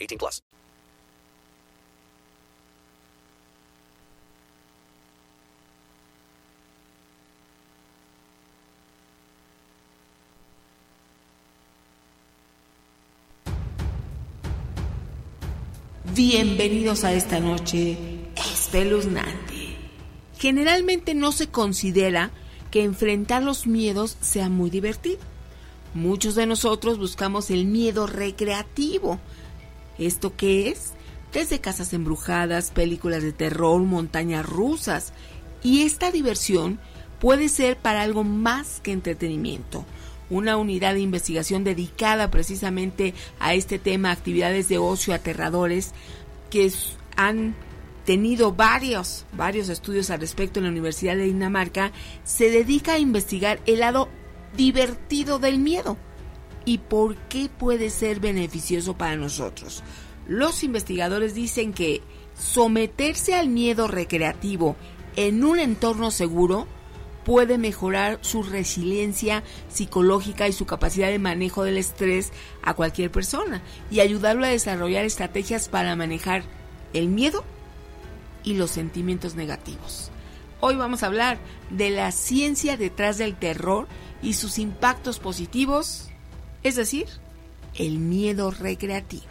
18 plus. Bienvenidos a esta noche espeluznante. Generalmente no se considera que enfrentar los miedos sea muy divertido. Muchos de nosotros buscamos el miedo recreativo. ¿Esto qué es? Desde casas embrujadas, películas de terror, montañas rusas. Y esta diversión puede ser para algo más que entretenimiento. Una unidad de investigación dedicada precisamente a este tema, actividades de ocio aterradores que han tenido varios estudios al respecto en la Universidad de Dinamarca, se dedica a investigar el lado divertido del miedo y por qué puede ser beneficioso para nosotros. Los investigadores dicen que someterse al miedo recreativo en un entorno seguro puede mejorar su resiliencia psicológica y su capacidad de manejo del estrés a cualquier persona y ayudarlo a desarrollar estrategias para manejar el miedo y los sentimientos negativos. Hoy vamos a hablar de la ciencia detrás del terror y sus impactos positivos, es decir, el miedo recreativo.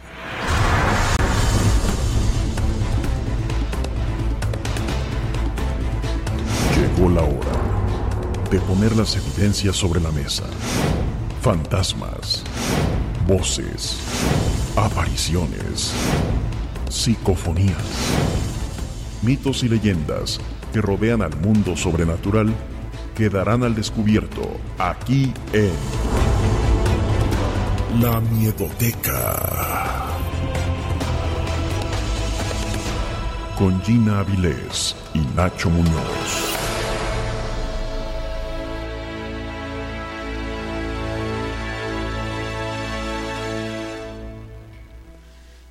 Llegó la hora de poner las evidencias sobre la mesa. Fantasmas, voces, apariciones, psicofonías, mitos y leyendas que rodean al mundo sobrenatural quedarán al descubierto aquí en La Miedoteca. Con Gina Avilés y Nacho Muñoz.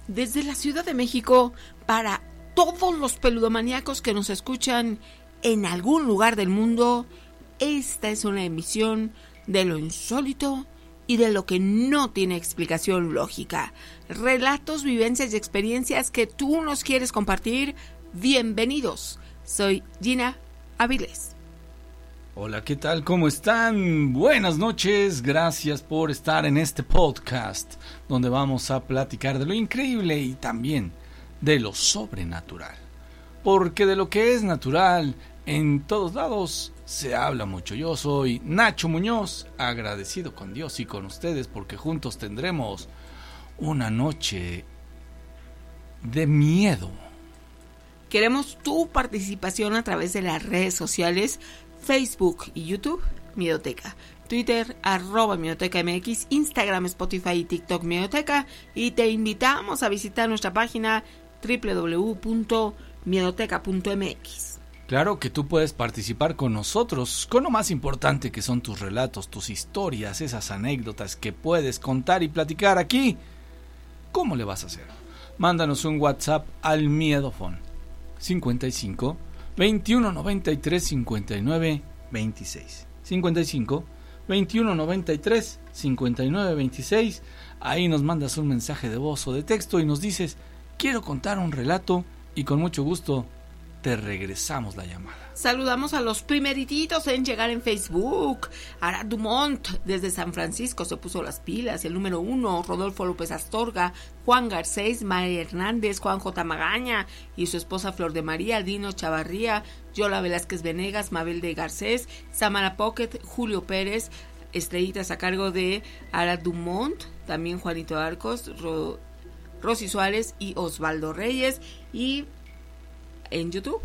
Desde la Ciudad de México para todos los peludomaniacos que nos escuchan en algún lugar del mundo, esta es una emisión de lo insólito y de lo que no tiene explicación lógica. Relatos, vivencias y experiencias que tú nos quieres compartir. Bienvenidos. Soy Gina Avilés. Hola, ¿qué tal? ¿Cómo están? Buenas noches. Gracias por estar en este podcast donde vamos a platicar de lo increíble y también de lo sobrenatural, porque de lo que es natural en todos lados se habla mucho. Yo soy Nacho Muñoz, agradecido con Dios y con ustedes porque juntos tendremos una noche de miedo. Queremos tu participación a través de las redes sociales, Facebook y YouTube, Miedoteca. Twitter, @miedotecamx, Instagram, Spotify y TikTok, Miedoteca. Y te invitamos a visitar nuestra página www.miedoteca.mx. Claro que tú puedes participar con nosotros, con lo más importante que son tus relatos, tus historias, esas anécdotas que puedes contar y platicar aquí. ¿Cómo le vas a hacer? Mándanos un WhatsApp al Miedofon 55 21 93 59 26 55 21 93 59 26. Ahí nos mandas un mensaje de voz o de texto y nos dices: quiero contar un relato, y con mucho gusto te regresamos la llamada. Saludamos a los primerititos en llegar en Facebook. Ara Dumont, desde San Francisco, se puso las pilas. El número 1, Rodolfo López Astorga, Juan Garcés, María Hernández, Juan J. Magaña y su esposa Flor de María, Dino Chavarría, Yola Velázquez Venegas, Mabel de Garcés, Samara Pocket, Julio Pérez, estrellitas a cargo de Ara Dumont, también Juanito Arcos, Rosy Suárez y Osvaldo Reyes. Y en YouTube,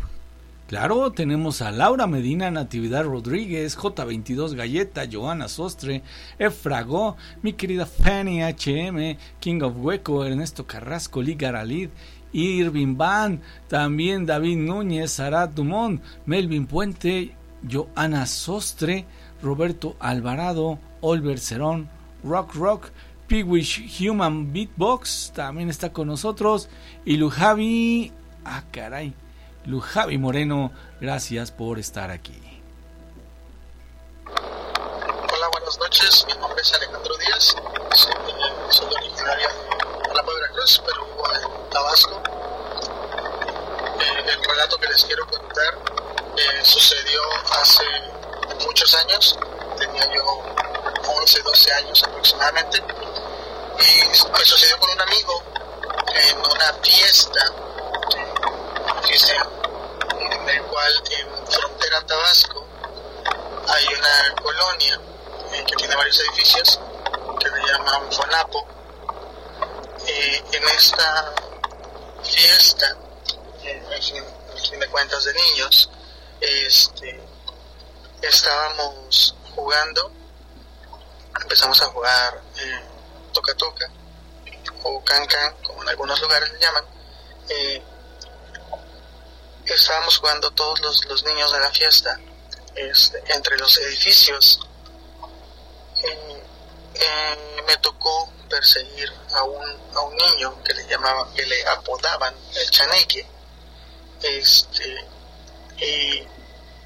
claro, tenemos a Laura Medina, Natividad Rodríguez, J22 Galleta, Joana Sostre, Efragó, mi querida Fanny HM, King of Hueco, Ernesto Carrasco, Ligaralid, Irving Van, también David Núñez, Sara Dumont, Melvin Puente, Joana Sostre, Roberto Alvarado, Olver Cerón, Rock, Piwish Human Beatbox también está con nosotros, y Lujavi, Lujavi Moreno, gracias por estar aquí. Hola, buenas noches, mi nombre es Alejandro Díaz, soy originario de La Paz, Veracruz, pero vivo en Tabasco. El relato que les quiero contar sucedió hace muchos años, tenía yo 11, 12 años aproximadamente, y me sucedió con un amigo en una fiesta en el cual en Frontera, Tabasco, hay una colonia que tiene varios edificios que se llama un Fonapo. En esta fiesta, en fin de cuentas de niños, estábamos jugando, empezamos a jugar toca-toca o can-can, como en algunos lugares le llaman. Estábamos jugando todos los niños de la fiesta entre los edificios. Me tocó perseguir a un niño que le apodaban el Chaneque, y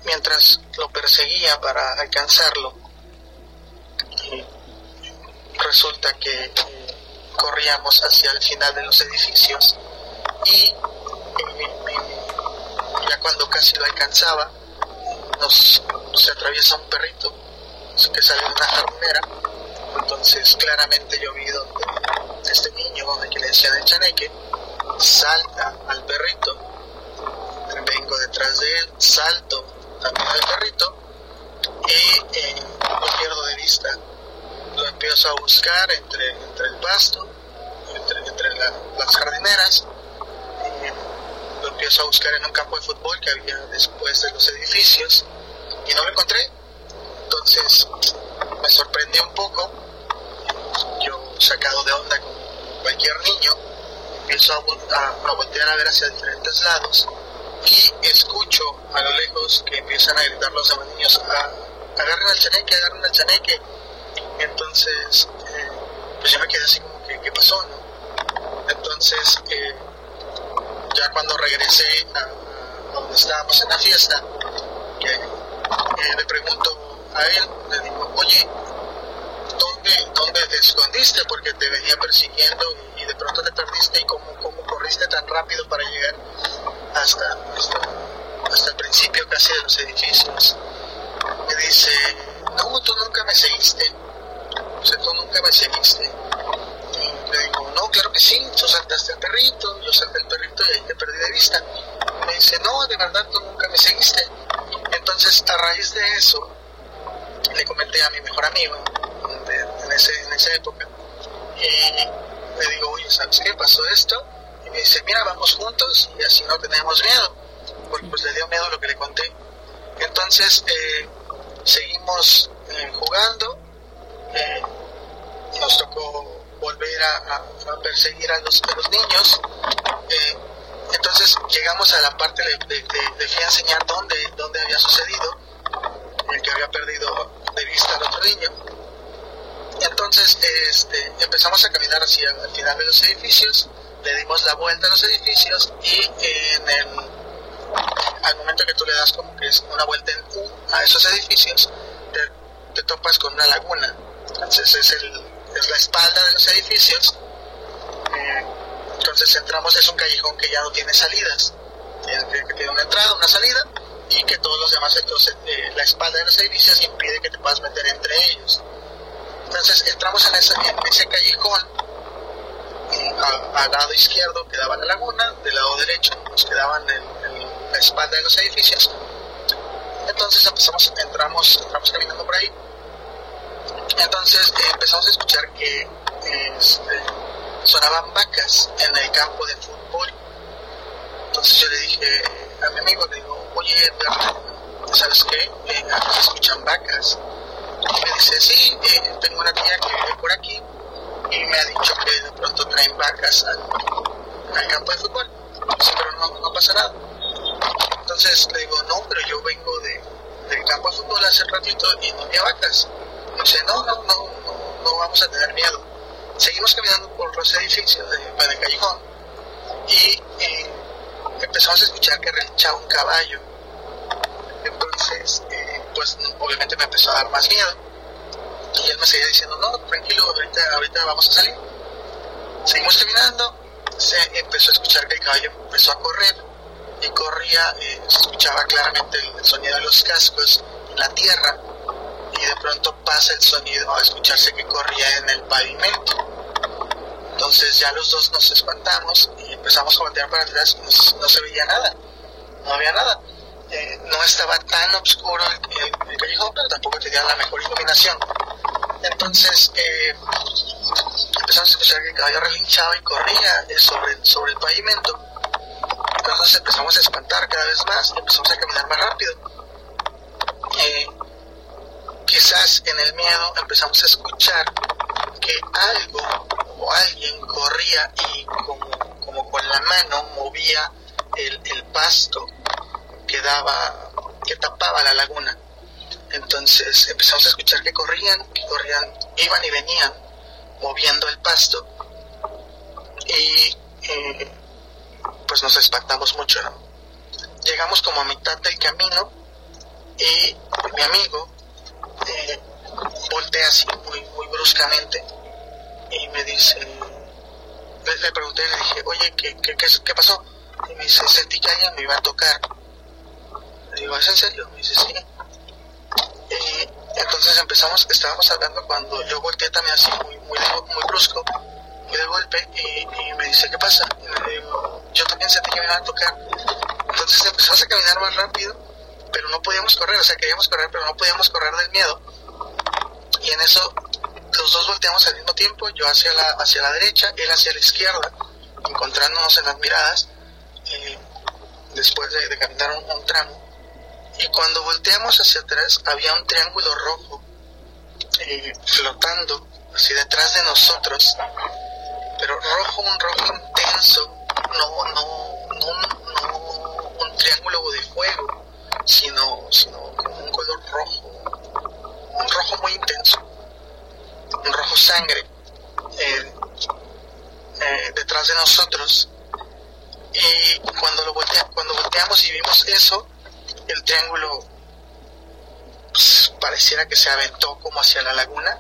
mientras lo perseguía para alcanzarlo, resulta que corríamos hacia el final de los edificios y ya cuando casi lo alcanzaba, nos atraviesa un perrito que salió de una jardinera. Entonces claramente yo vi donde este niño, donde que le decían el Chaneque, salta al perrito, vengo detrás de él, salto también al perrito y lo pierdo de vista. Lo empiezo a buscar entre el pasto, entre las jardineras. Lo empiezo a buscar en un campo de fútbol que había después de los edificios y no lo encontré. Entonces me sorprendí un poco, yo sacado de onda como cualquier niño, empiezo a voltear a ver hacia diferentes lados y escucho a lo lejos que empiezan a gritar los demás niños: agarren al Chaneque, agarren al Chaneque. Entonces pues yo me quedé así como que ¿qué pasó, no? Entonces ya cuando regresé a donde estábamos en la fiesta, le pregunto a él, le digo: oye, ¿dónde te escondiste? Porque te venía persiguiendo y de pronto te perdiste, y ¿cómo corriste tan rápido para llegar hasta el principio casi de los edificios? Me dice: no, tú nunca me seguiste. O sea, tú nunca me seguiste. Y le digo: no, claro que sí, tú saltaste al perrito, yo salté al perrito y ahí te perdí de vista. Me dice: no, de verdad, tú nunca me seguiste. Entonces, a raíz de eso, le comenté a mi mejor amigo en esa época, y le digo: oye, ¿sabes qué? Pasó esto. Y me dice: mira, vamos juntos y así no tenemos miedo, porque pues le dio miedo lo que le conté. Entonces, seguimos jugando. Nos tocó volver a perseguir a los niños. Entonces llegamos a la parte de fui a enseñar dónde había sucedido el que había perdido de vista al otro niño. Entonces empezamos a caminar hacia el final de los edificios, le dimos la vuelta a los edificios y al momento que tú le das como que es una vuelta en U a esos edificios, te topas con una laguna. Entonces es la espalda de los edificios. Entonces entramos, es un callejón que ya no tiene salidas, que tiene una entrada, una salida, y que todos los demás sectores, la espalda de los edificios impide que te puedas meter entre ellos. Entonces entramos en ese callejón, al lado izquierdo quedaba la laguna, del lado derecho nos quedaban en la espalda de los edificios. Entonces entramos caminando por ahí. Entonces empezamos a escuchar que sonaban vacas en el campo de fútbol. Entonces yo le dije a mi amigo, le digo, oye, ¿sabes qué? Aquí se escuchan vacas. Y me dice, sí, tengo una tía que vive por aquí y me ha dicho que de pronto traen vacas al campo de fútbol. Sí, pero no pasa nada. Entonces le digo, no, pero yo vengo del campo de fútbol hace ratito y no había vacas. Dice, no vamos a tener miedo. Seguimos caminando por los edificios para el callejón y empezamos a escuchar que relinchaba un caballo. Entonces, pues obviamente me empezó a dar más miedo. Y él me seguía diciendo, no, tranquilo, ahorita vamos a salir. Seguimos caminando, se empezó a escuchar que el caballo empezó a correr y corría, se escuchaba claramente el sonido de los cascos en la tierra. Y de pronto pasa el sonido a escucharse que corría en el pavimento. Entonces ya los dos nos espantamos y empezamos a voltear para atrás y no se veía nada, no había nada. No estaba tan oscuro el callejón, pero tampoco tenía la mejor iluminación. Entonces empezamos a escuchar que el caballo relinchaba y corría sobre el pavimento. Entonces empezamos a espantar cada vez más y empezamos a caminar más rápido. Quizás en el miedo empezamos a escuchar que algo o alguien corría y como con la mano movía el pasto que tapaba la laguna. Entonces empezamos a escuchar que corrían, iban y venían moviendo el pasto y pues nos espantamos mucho, ¿no? Llegamos como a mitad del camino y mi amigo volteé así muy, muy bruscamente y me dice, le pregunté, le dije, oye, ¿qué pasó? Y me dice, sentí que alguien me iba a tocar. Le digo, ¿es en serio? Me dice, sí. Y entonces estábamos hablando cuando yo volteé también así muy, muy, muy brusco, muy de golpe, y me dice, ¿qué pasa? Y le digo, yo también sentí que me iban a tocar. Entonces empezamos a caminar más rápido, pero no podíamos correr, o sea, queríamos correr, pero no podíamos correr del miedo. Y en eso, los dos volteamos al mismo tiempo, yo hacia la derecha, él hacia la izquierda, encontrándonos en las miradas, después de caminar un tramo. Y cuando volteamos hacia atrás, había un triángulo rojo flotando, así detrás de nosotros, pero un rojo intenso, no un triángulo de fuego, sino como un color rojo, un rojo muy intenso, un rojo sangre, detrás de nosotros. Y cuando volteamos y vimos eso, el triángulo pues, pareciera que se aventó como hacia la laguna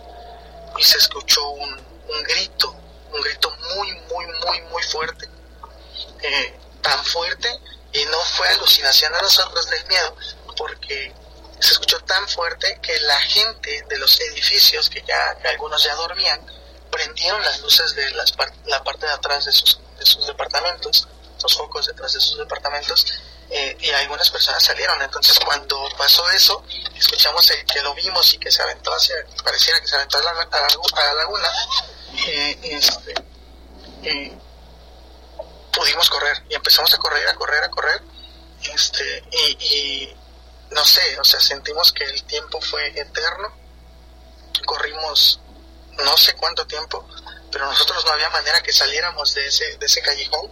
y se escuchó un grito muy fuerte, tan fuerte. Y no fue alucinación a nosotros del miedo, porque se escuchó tan fuerte que la gente de los edificios, que algunos ya dormían, prendieron las luces de la parte de atrás de sus departamentos, los focos detrás de sus departamentos, y algunas personas salieron. Entonces cuando pasó eso, escuchamos que lo vimos y que se aventó pareciera que se aventó a la laguna, pudimos correr y empezamos a correr y no sé, o sea, sentimos que el tiempo fue eterno. Corrimos no sé cuánto tiempo, pero nosotros no había manera que saliéramos de ese callejón.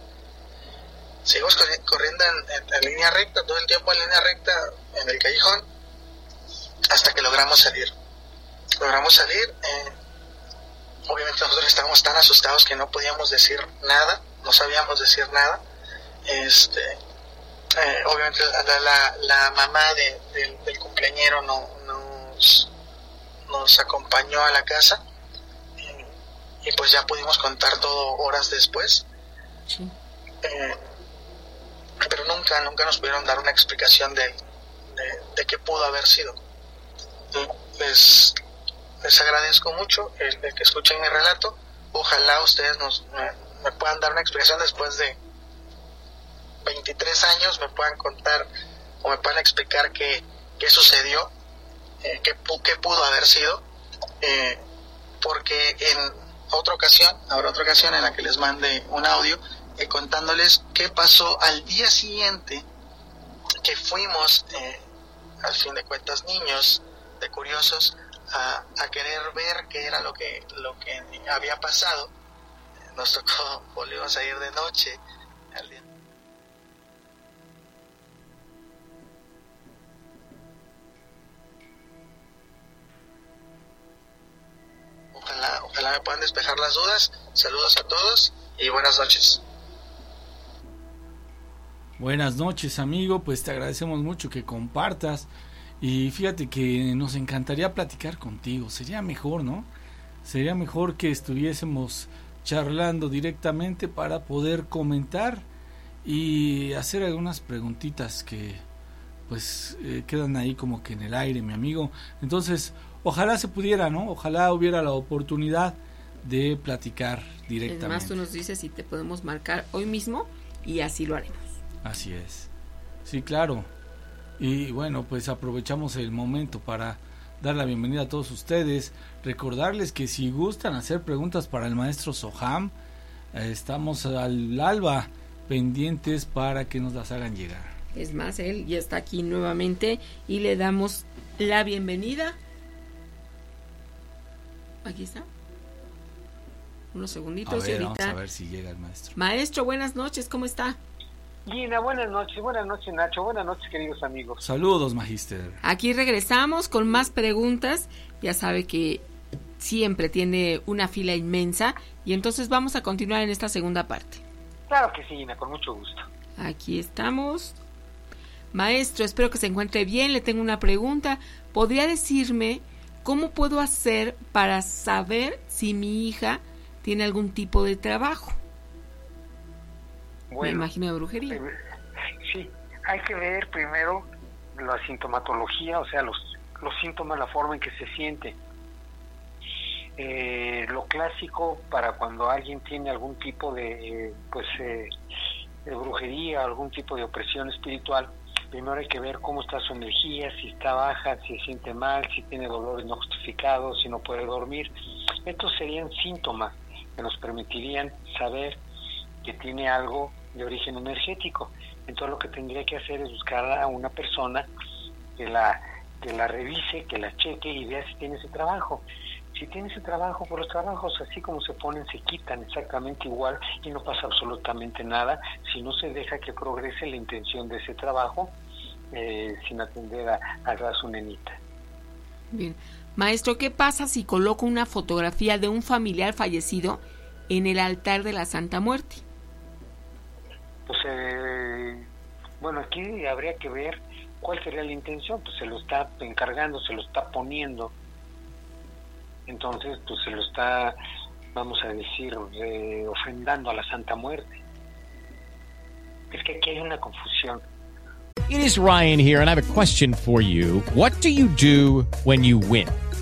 Seguimos corriendo en línea recta, todo el tiempo en línea recta en el callejón, hasta que logramos salir. Obviamente nosotros estábamos tan asustados que no podíamos decir nada. No sabíamos decir nada. Obviamente la mamá del cumpleañero nos acompañó a la casa y pues ya pudimos contar todo horas después. Sí. pero nunca nos pudieron dar una explicación de qué pudo haber sido. Les agradezco mucho el que escuchen mi relato. Ojalá ustedes me puedan dar una explicación después de 23 años, me puedan contar o me puedan explicar qué sucedió, qué pudo haber sido, porque habrá otra ocasión en la que les mande un audio contándoles qué pasó al día siguiente, que fuimos, al fin de cuentas, niños de curiosos a querer ver qué era lo que había pasado. Nos tocó, volvimos a ir de noche al día. Ojalá me puedan despejar las dudas. Saludos a todos y buenas noches. Buenas noches, amigo, pues te agradecemos mucho que compartas, y fíjate que nos encantaría platicar contigo. Sería mejor, ¿no? Sería mejor que estuviésemos charlando directamente para poder comentar y hacer algunas preguntitas que pues quedan ahí como que en el aire, mi amigo. Entonces, ojalá se pudiera, ¿no? Ojalá hubiera la oportunidad de platicar directamente. Además, tú nos dices si te podemos marcar hoy mismo y así lo haremos. Así es, sí, claro. Y bueno, pues aprovechamos el momento para dar la bienvenida a todos ustedes, recordarles que si gustan hacer preguntas para el maestro Soham, estamos al alba pendientes para que nos las hagan llegar. Es más, él ya está aquí nuevamente y le damos la bienvenida. Aquí está. Unos segunditos, y ahorita vamos a ver si llega el maestro. Maestro, buenas noches, ¿cómo está? Gina, buenas noches Nacho, buenas noches queridos amigos. Saludos, magíster. Aquí regresamos con más preguntas. Ya sabe que siempre tiene una fila inmensa, y entonces vamos a continuar en esta segunda parte. Claro que sí, Gina, con mucho gusto. Aquí estamos. Maestro, espero que se encuentre bien, le tengo una pregunta. ¿Podría decirme cómo puedo hacer para saber si mi hija tiene algún tipo de trabajo? Bueno, me imagino de brujería. Sí, hay que ver primero la sintomatología, o sea, los síntomas, la forma en que se siente. Lo clásico para cuando alguien tiene algún tipo de brujería, algún tipo de opresión espiritual, primero hay que ver cómo está su energía, si está baja, si se siente mal, si tiene dolores no justificados, si no puede dormir. Estos serían síntomas que nos permitirían saber que tiene algo de origen energético. Entonces lo que tendría que hacer es buscar a una persona que la revise, que la cheque y vea si tiene ese trabajo. Si tiene ese trabajo, pues los trabajos así como se ponen se quitan exactamente igual y no pasa absolutamente nada si no se deja que progrese la intención de ese trabajo, sin atender a la su nenita. Bien. Maestro, ¿qué pasa si coloco una fotografía de un familiar fallecido en el altar de la Santa Muerte? Pues, bueno, aquí habría que ver cuál sería la intención, pues se lo está encargando, se lo está poniendo, entonces pues se lo está, vamos a decir, ofrendando a la Santa Muerte. Es que aquí hay una confusión. It is Ryan here, and I have a question for you. What do you do when you win?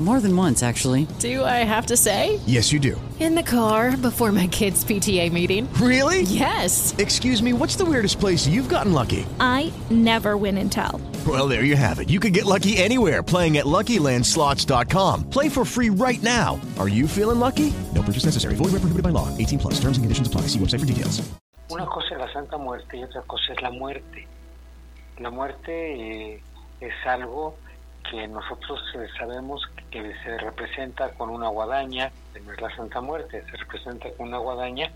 More than once, actually. Do I have to say? Yes, you do. In the car, before my kids' PTA meeting. Really? Yes. Excuse me, what's the weirdest place you've gotten lucky? I never win and tell. Well, there you have it. You can get lucky anywhere, playing at LuckyLandSlots.com. Play for free right now. Are you feeling lucky? No purchase necessary. Void where prohibited by law. 18+. Terms and conditions apply. See website for details. Una cosa es la Santa Muerte y otra cosa es la muerte. La muerte es algo que nosotros sabemos que se representa con una guadaña, no es la Santa Muerte, se representa con una guadaña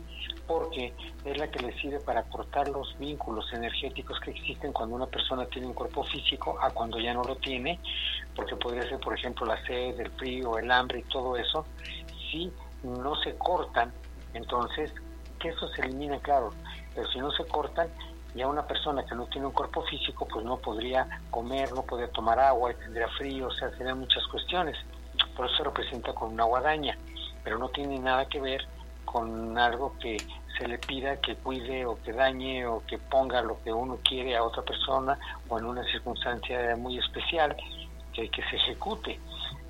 porque es la que le sirve para cortar los vínculos energéticos que existen cuando una persona tiene un cuerpo físico a cuando ya no lo tiene, porque podría ser, por ejemplo, la sed, el frío, el hambre y todo eso. Si no se cortan, entonces, que eso se elimina, claro, pero si no se cortan, ya una persona que no tiene un cuerpo físico, pues no podría comer, no podría tomar agua, tendría frío, o sea, serían muchas cuestiones. Por eso se representa con una guadaña, pero no tiene nada que ver con algo que se le pida que cuide o que dañe o que ponga lo que uno quiere a otra persona o en una circunstancia muy especial que se ejecute.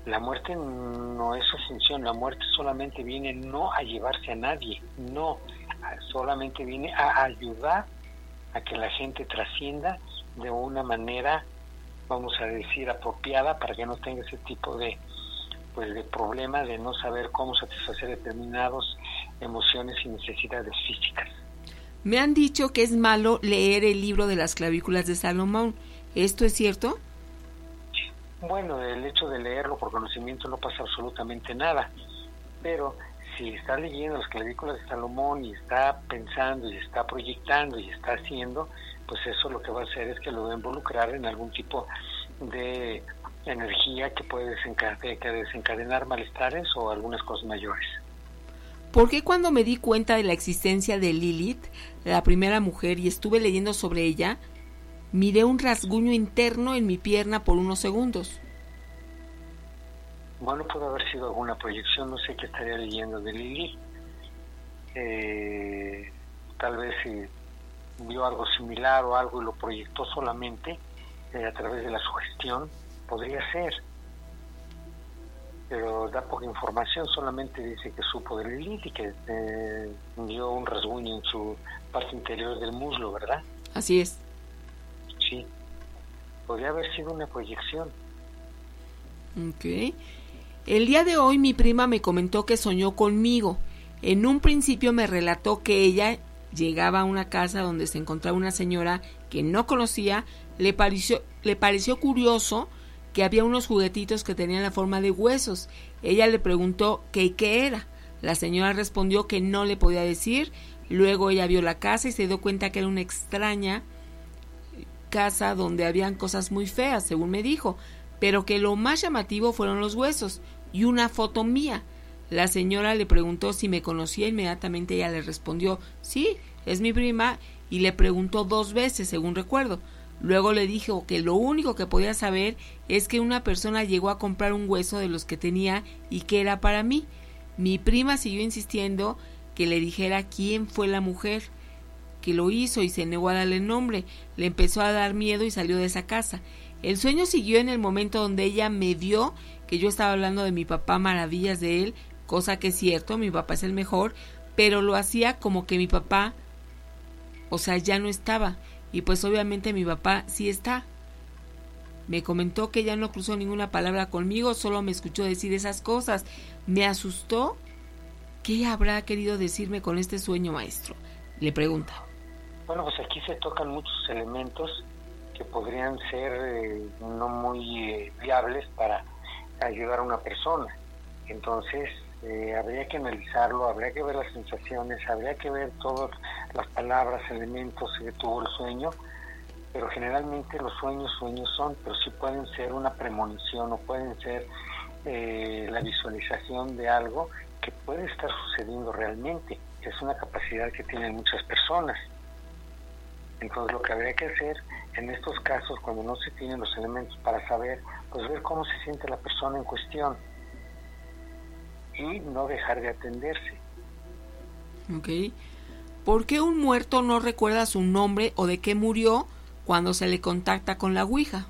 La muerte no es su función, la muerte solamente viene no a llevarse a nadie, no, solamente viene a ayudar a que la gente trascienda de una manera, vamos a decir, apropiada, para que no tenga ese tipo de, pues, de problema de no saber cómo satisfacer determinadas emociones y necesidades físicas. Me han dicho que es malo leer el libro de las clavículas de Salomón. ¿Esto es cierto? Bueno, el hecho de leerlo por conocimiento no pasa absolutamente nada, pero si está leyendo las clavículas de Salomón y está pensando y está proyectando y está haciendo, pues eso lo que va a hacer es que lo va a involucrar en algún tipo de energía que puede desencadenar malestares o algunas cosas mayores. ¿Por qué cuando me di cuenta de la existencia de Lilith, la primera mujer, y estuve leyendo sobre ella, miré un rasguño interno en mi pierna por unos segundos? Bueno, puede haber sido alguna proyección, no sé qué estaría leyendo de Lili. Tal vez vio algo similar o algo y lo proyectó solamente a través de la sugestión, podría ser. Pero da poca información, solamente dice que supo de Lili y que vio un rasguño en su parte interior del muslo, ¿verdad? Así es. Sí, podría haber sido una proyección. Ok. El día de hoy mi prima me comentó que soñó conmigo. En un principio me relató que ella llegaba a una casa donde se encontraba una señora que no conocía. Le pareció curioso que había unos juguetitos que tenían la forma de huesos. Ella le preguntó qué era. La señora respondió que no le podía decir. Luego ella vio la casa y se dio cuenta que era una extraña casa donde habían cosas muy feas, según me dijo, pero que lo más llamativo fueron los huesos y una foto mía. La señora le preguntó si me conocía, inmediatamente ella le respondió, sí, es mi prima, y le preguntó 2 veces, según recuerdo. Luego le dijo que lo único que podía saber es que una persona llegó a comprar un hueso de los que tenía y que era para mí. Mi prima siguió insistiendo que le dijera quién fue la mujer que lo hizo y se negó a darle nombre. Le empezó a dar miedo y salió de esa casa. El sueño siguió en el momento donde ella me vio que yo estaba hablando de mi papá, maravillas de él, cosa que es cierto, mi papá es el mejor, pero lo hacía como que mi papá, o sea, ya no estaba, y pues obviamente mi papá sí está. Me comentó que ya no cruzó ninguna palabra conmigo, solo me escuchó decir esas cosas. Me asustó. ¿Qué habrá querido decirme con este sueño, maestro?, le pregunto. Bueno, pues aquí se tocan muchos elementos que podrían ser no muy viables para ayudar a una persona. Entonces habría que analizarlo, habría que ver las sensaciones, habría que ver todas las palabras, elementos que tuvo el sueño, pero generalmente los sueños son, pero sí pueden ser una premonición o pueden ser la visualización de algo que puede estar sucediendo realmente. Es una capacidad que tienen muchas personas. Entonces lo que habría que hacer en estos casos, cuando no se tienen los elementos para saber, pues ver cómo se siente la persona en cuestión y no dejar de atenderse. Ok. ¿Por qué un muerto no recuerda su nombre o de qué murió cuando se le contacta con la ouija?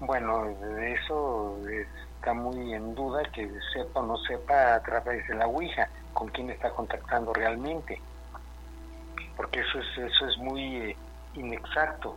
Bueno, eso está muy en duda, que sepa o no sepa a través de la ouija con quién está contactando realmente, porque eso es muy inexacto.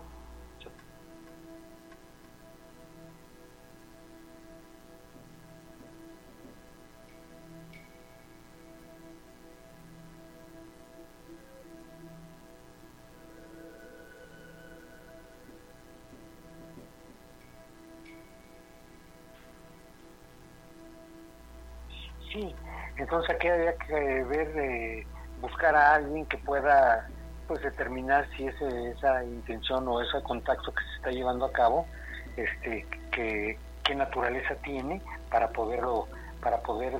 allí. Entonces aquí había que ver, buscar a alguien que pueda pues determinar si esa intención o ese contacto que se está llevando a cabo, qué naturaleza tiene, para poder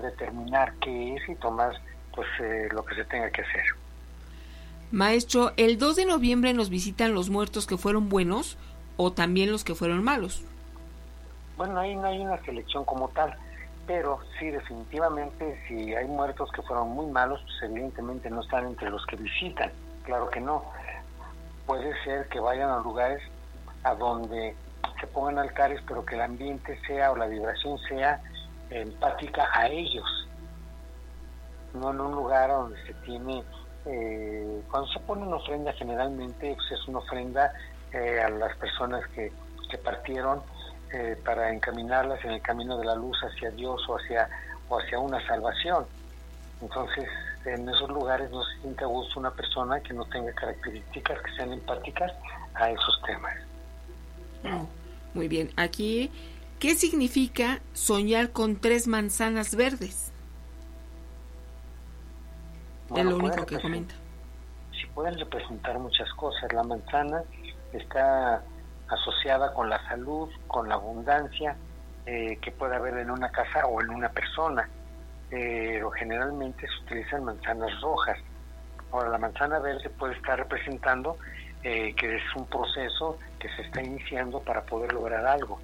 determinar qué es y tomar pues lo que se tenga que hacer. Maestro, el 2 de noviembre nos visitan los muertos que fueron buenos o también los que fueron malos. Bueno, ahí no hay una selección como tal, pero sí, definitivamente, si hay muertos que fueron muy malos, pues evidentemente no están entre los que visitan, claro que no. Puede ser que vayan a lugares a donde se pongan altares, pero que el ambiente sea, o la vibración sea empática a ellos, no en un lugar donde se tiene, cuando se pone una ofrenda, generalmente pues es una ofrenda a las personas que partieron, para encaminarlas en el camino de la luz hacia Dios o hacia una salvación. Entonces, en esos lugares no se siente a gusto una persona que no tenga características que sean empáticas a esos temas. Muy bien, aquí, ¿qué significa soñar con 3 manzanas verdes? Bueno, es lo único que comenta. Si pueden representar muchas cosas, la manzana está asociada con la salud, con la abundancia que puede haber en una casa o en una persona, pero generalmente se utilizan manzanas rojas. Ahora, la manzana verde puede estar representando que es un proceso que se está iniciando para poder lograr algo.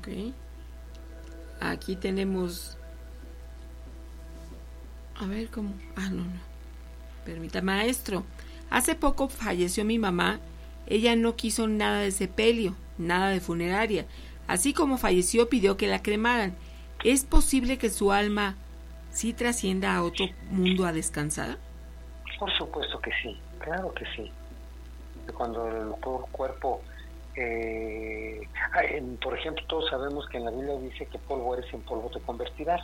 Ok. Aquí tenemos... A ver cómo... Ah, no. Permita, maestro. Hace poco falleció mi mamá. Ella no quiso nada de sepelio, nada de funeraria. Así como falleció, pidió que la cremaran. ¿Es posible que su alma sí trascienda a otro mundo a descansar? Por supuesto que sí, claro que sí. Cuando el cuerpo... por ejemplo, todos sabemos que en la Biblia dice que polvo eres y en polvo te convertirás.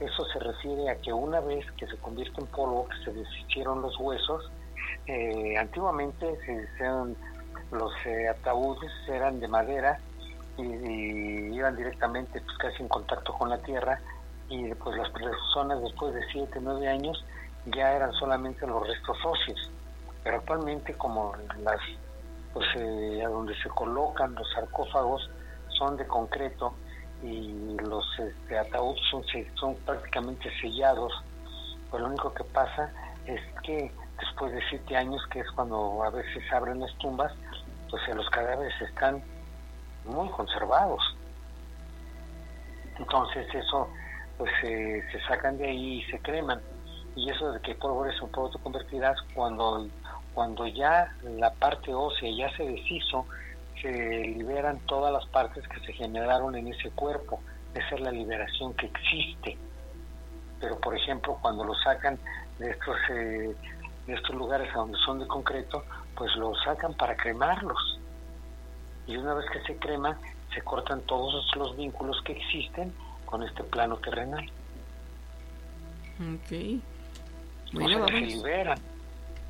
Eso se refiere a que una vez que se convierte en polvo, que se deshicieron los huesos, antiguamente los ataúdes eran de madera y iban directamente pues, casi en contacto con la tierra, y pues las personas después de 7-9 años ya eran solamente los restos óseos. Pero actualmente, como las a donde se colocan los sarcófagos son de concreto y los ataúdes son prácticamente sellados, pues lo único que pasa es que después de 7 años, que es cuando a veces abren las tumbas, pues los cadáveres están muy conservados. Entonces eso pues se sacan de ahí y se creman. Y eso de que polvo eres un polvo te convertirás, cuando ya la parte ósea ya se deshizo, se liberan todas las partes que se generaron en ese cuerpo. Esa es la liberación que existe. Pero, por ejemplo, cuando lo sacan de estos lugares a donde son de concreto, pues lo sacan para cremarlos. Y una vez que se crema, se cortan todos los vínculos que existen con este plano terrenal. Ok. Bueno, o sea, se liberan.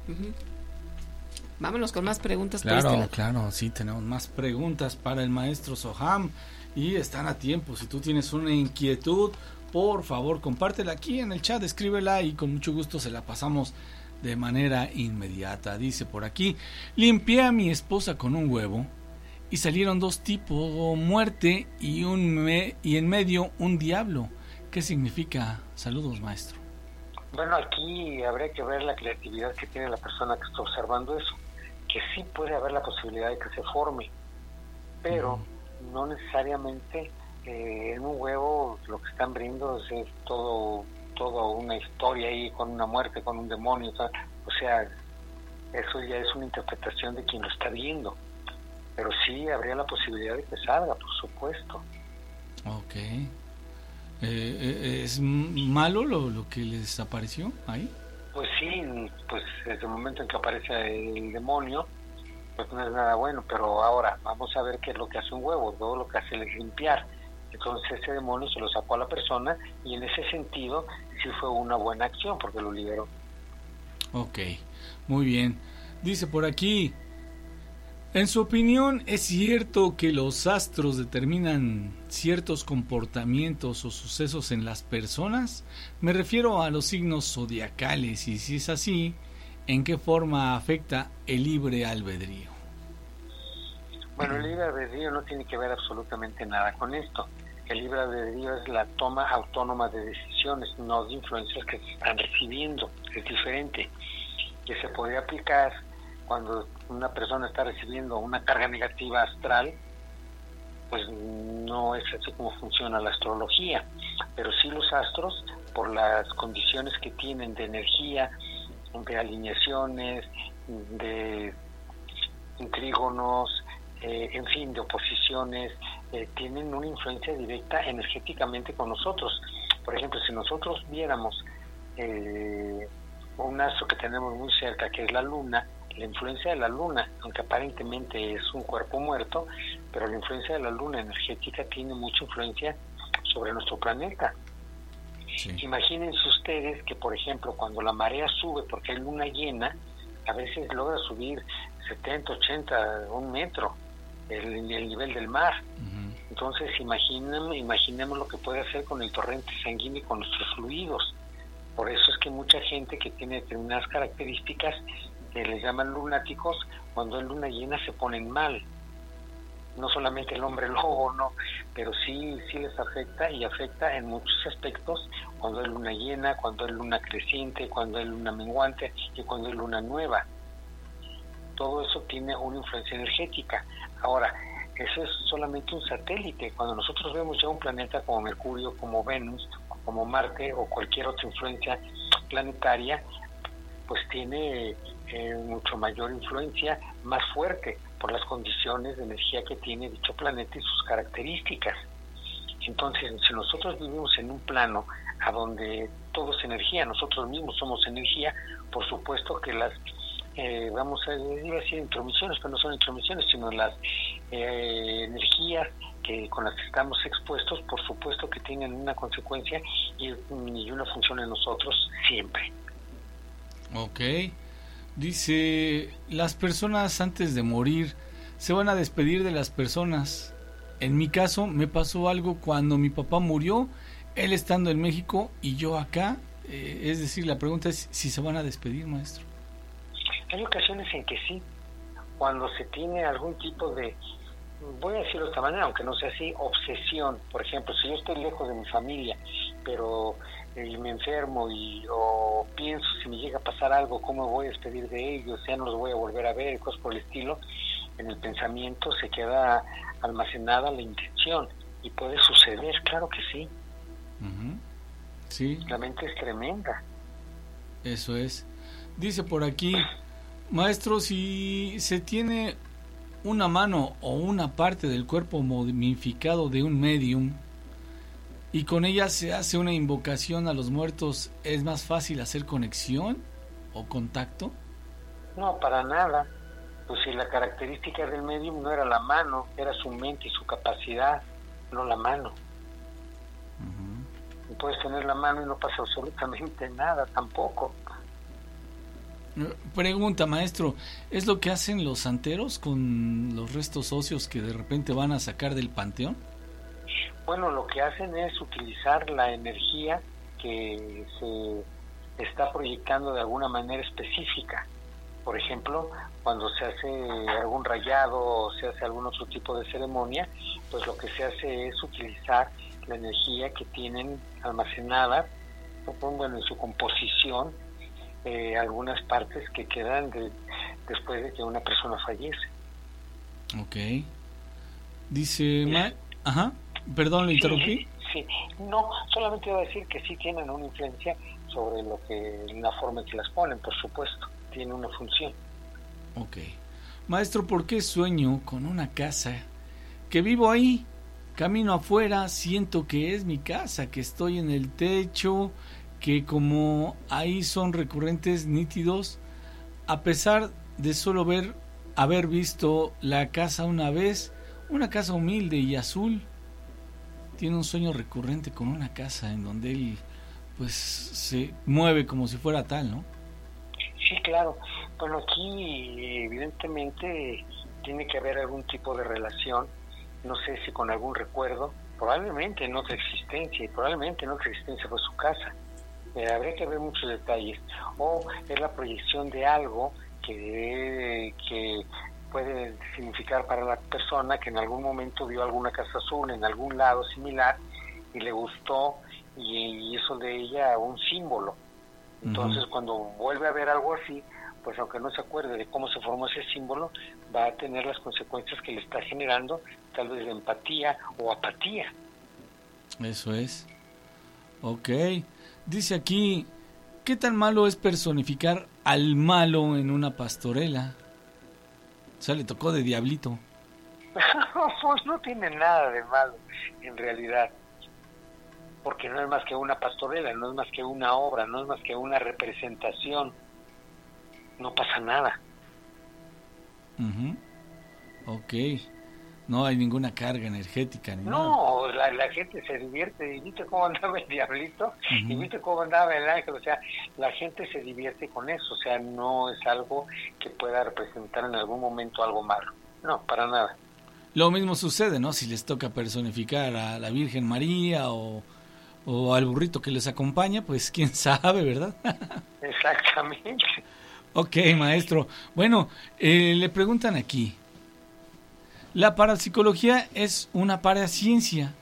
Uh-huh. Vámonos con más preguntas. Claro, sí, tenemos más preguntas para el maestro Soham y están a tiempo. Si tú tienes una inquietud, por favor, compártela aquí en el chat, escríbela y con mucho gusto se la pasamos de manera inmediata. Dice por aquí: limpié a mi esposa con un huevo y salieron 2 tipos, muerte y en medio un diablo. ¿Qué significa? Saludos, maestro. Bueno, aquí habría que ver la creatividad que tiene la persona que está observando eso, que sí puede haber la posibilidad de que se forme, pero no necesariamente en un huevo lo que están brindando es toda una historia ahí con una muerte, con un demonio, tal. O sea, eso ya es una interpretación de quien lo está viendo, pero sí habría la posibilidad de que salga, por supuesto. Okay. ¿Es malo lo que les apareció ahí? Pues sí, pues desde el momento en que aparece el demonio, pues no es nada bueno. Pero ahora vamos a ver qué es lo que hace un huevo. Todo lo que hace es limpiar. Entonces ese demonio se lo sacó a la persona, y en ese sentido sí fue una buena acción porque lo liberó. Ok, muy bien. Dice por aquí: En su opinión, ¿es cierto que los astros determinan ciertos comportamientos o sucesos en las personas? Me refiero a los signos zodiacales y, si es así, ¿en qué forma afecta el libre albedrío? Bueno, el libre albedrío no tiene que ver absolutamente nada con esto. El libre albedrío es la toma autónoma de decisiones, no de influencias que se están recibiendo. Es diferente. Que se podría aplicar cuando una persona está recibiendo una carga negativa astral, pues no es así como funciona la astrología, pero sí los astros, por las condiciones que tienen de energía, de alineaciones, de trígonos, en fin, de oposiciones, tienen una influencia directa energéticamente con nosotros. Por ejemplo, si nosotros viéramos un astro que tenemos muy cerca, que es la luna, la influencia de la luna, aunque aparentemente es un cuerpo muerto, pero la influencia de la luna energética tiene mucha influencia sobre nuestro planeta. Sí. Imagínense ustedes que, por ejemplo, cuando la marea sube, porque hay luna llena, a veces logra subir 70, 80, un metro el nivel del mar. Uh-huh. Entonces, imaginemos lo que puede hacer con el torrente sanguíneo y con nuestros fluidos. Por eso es que mucha gente que tiene determinadas características, que les llaman lunáticos, cuando en luna llena se ponen mal. No solamente el hombre lobo, no, pero sí les afecta, y afecta en muchos aspectos cuando hay luna llena, cuando hay luna creciente, cuando hay luna menguante y cuando hay luna nueva. Todo eso tiene una influencia energética. Ahora, eso es solamente un satélite. Cuando nosotros vemos ya un planeta como Mercurio, como Venus, como Marte o cualquier otra influencia planetaria, pues tiene mucho mayor influencia, más fuerte, por las condiciones de energía que tiene dicho planeta y sus características. Entonces, si nosotros vivimos en un plano a donde todo es energía, nosotros mismos somos energía, por supuesto que las, intromisiones, pero no son intromisiones, sino las energías que con las que estamos expuestos, por supuesto que tienen una consecuencia y una función en nosotros siempre. Okay. Dice, las personas antes de morir se van a despedir de las personas. En mi caso me pasó algo cuando mi papá murió, él estando en México y yo acá. Es decir, la pregunta es si se van a despedir, maestro. Hay ocasiones en que sí, cuando se tiene algún tipo de, voy a decirlo de esta manera, aunque no sea así, obsesión. Por ejemplo, si yo estoy lejos de mi familia, pero y me enfermo o pienso si me llega a pasar algo, cómo voy a despedir de ellos, ya no los voy a volver a ver, y cosas por el estilo. En el pensamiento se queda almacenada la intención y puede suceder, claro que sí. Uh-huh. Sí. La mente es tremenda. Eso es. Dice por aquí, maestro, si se tiene una mano o una parte del cuerpo momificado de un médium y con ella se hace una invocación a los muertos, ¿es más fácil hacer conexión o contacto? No, para nada. Pues si la característica del médium no era la mano, era su mente y su capacidad, no la mano. Uh-huh. Puedes tener la mano y no pasa absolutamente nada tampoco. Pregunta, maestro, ¿es lo que hacen los santeros con los restos óseos que de repente van a sacar del panteón? Bueno, lo que hacen es utilizar la energía que se está proyectando de alguna manera específica. Por ejemplo, cuando se hace algún rayado o se hace algún otro tipo de ceremonia, pues lo que se hace es utilizar la energía que tienen almacenada, en su composición, algunas partes que quedan después de que una persona fallece. Okay. Dice, ajá, perdón, ¿le interrumpí? Sí, no, solamente iba a decir que sí tienen una influencia sobre la forma en que las ponen, por supuesto, tiene una función. Okay. Maestro, ¿por qué sueño con una casa que vivo ahí? Camino afuera, siento que es mi casa, que estoy en el techo, que como ahí son recurrentes nítidos, a pesar de solo haber visto la casa una vez, una casa humilde y azul. Tiene un sueño recurrente con una casa en donde él pues se mueve como si fuera tal, ¿no? Sí, claro. Bueno, aquí evidentemente tiene que haber algún tipo de relación, no sé si con algún recuerdo, probablemente en otra existencia, y probablemente en otra existencia fue su casa. Habría que ver muchos detalles, o es la proyección de algo que puede significar para la persona que en algún momento vio alguna casa azul en algún lado similar y le gustó, y eso de ella un símbolo. Entonces, uh-huh, cuando vuelve a ver algo así, pues aunque no se acuerde de cómo se formó ese símbolo, va a tener las consecuencias que le está generando, tal vez de empatía o apatía. Eso es. Ok. Dice aquí, ¿qué tan malo es personificar al malo en una pastorela? O sea, le tocó de diablito. No tiene nada de malo, en realidad, porque no es más que una pastorela, no es más que una obra, no es más que una representación. No pasa nada. Uh-huh. Ok. No hay ninguna carga energética. Ni no, nada. La gente se divierte. Y viste cómo andaba el diablito, uh-huh, y viste cómo andaba el ángel. O sea, la gente se divierte con eso. O sea, no es algo que pueda representar en algún momento algo malo. No, para nada. Lo mismo sucede, ¿no? Si les toca personificar a la Virgen María o al burrito que les acompaña, pues quién sabe, ¿verdad? Exactamente. Ok, maestro. Bueno, le preguntan aquí, ¿la parapsicología es una paraciencia?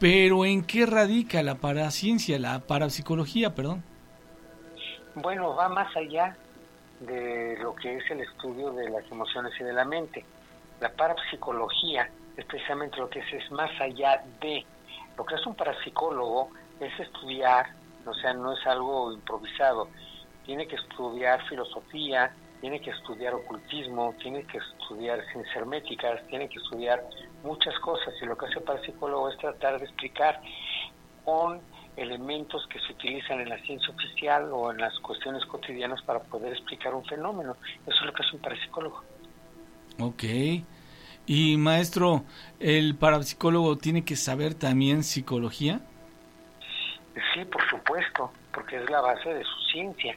¿Pero en qué radica la parapsicología, perdón? Bueno, va más allá de lo que es el estudio de las emociones y de la mente. La parapsicología, especialmente lo que es más allá de... Lo que hace un parapsicólogo es estudiar, o sea, no es algo improvisado. Tiene que estudiar filosofía, tiene que estudiar ocultismo, tiene que estudiar ciencias herméticas, tiene que estudiar muchas cosas. Y lo que hace el parapsicólogo es tratar de explicar con elementos que se utilizan en la ciencia oficial o en las cuestiones cotidianas para poder explicar un fenómeno. Eso es lo que hace un parapsicólogo. Ok. Y maestro, ¿el parapsicólogo tiene que saber también psicología? Sí, por supuesto, porque es la base de su ciencia.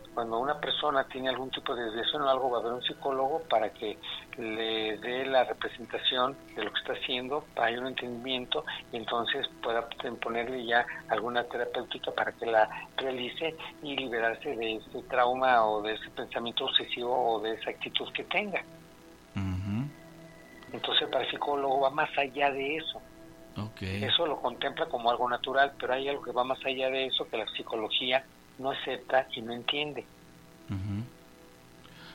cuando una persona tiene algún tipo de desviación o algo, va a haber un psicólogo para que le dé la representación de lo que está haciendo, para un entendimiento, y entonces pueda ponerle ya alguna terapéutica para que la realice y liberarse de ese trauma o de ese pensamiento obsesivo o de esa actitud que tenga. Uh-huh. Entonces para el psicólogo va más allá de eso. Okay. Eso lo contempla como algo natural, pero hay algo que va más allá de eso que la psicología no acepta y no entiende. Uh-huh.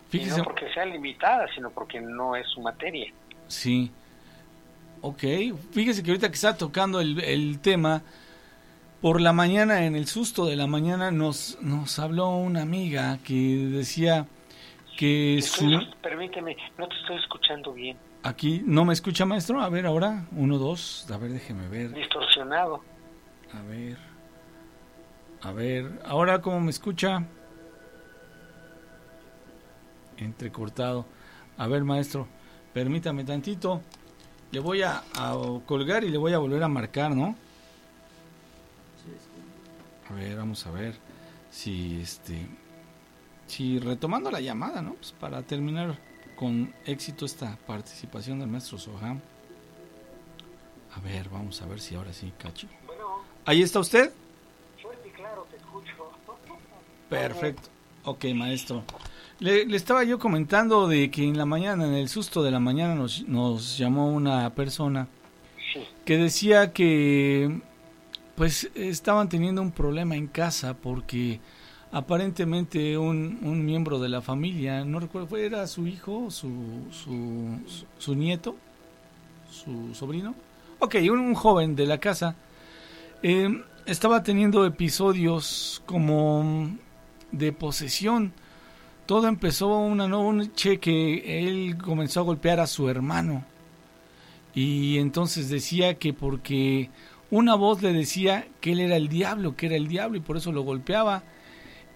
Fíjese, y no porque sea limitada, sino porque no es su materia. Sí. Ok, fíjese que ahorita que está tocando el tema, por la mañana, en el susto de la mañana, nos habló una amiga que decía que Permíteme, no te estoy escuchando bien. Aquí, ¿no me escucha, maestro? A ver, ahora, 1, 2, a ver, déjeme ver. Distorsionado. A ver, ahora cómo me escucha. Entrecortado. A ver, maestro, permítame tantito. Le voy a colgar y le voy a volver a marcar, ¿no? A ver, vamos a ver si retomando la llamada, ¿no? Pues para terminar con éxito esta participación del maestro Soham. A ver, vamos a ver si ahora sí cacho. Bueno. ¿Ahí está usted? Perfecto, ok, maestro. Le estaba yo comentando de que en la mañana, en el susto de la mañana, nos llamó una persona que decía que pues estaban teniendo un problema en casa porque aparentemente un miembro de la familia, no recuerdo, era su hijo, su nieto, su sobrino, un joven de la casa, estaba teniendo episodios como de posesión. Todo empezó una noche que él comenzó a golpear a su hermano. Y entonces decía que porque una voz le decía que él era el diablo, y por eso lo golpeaba.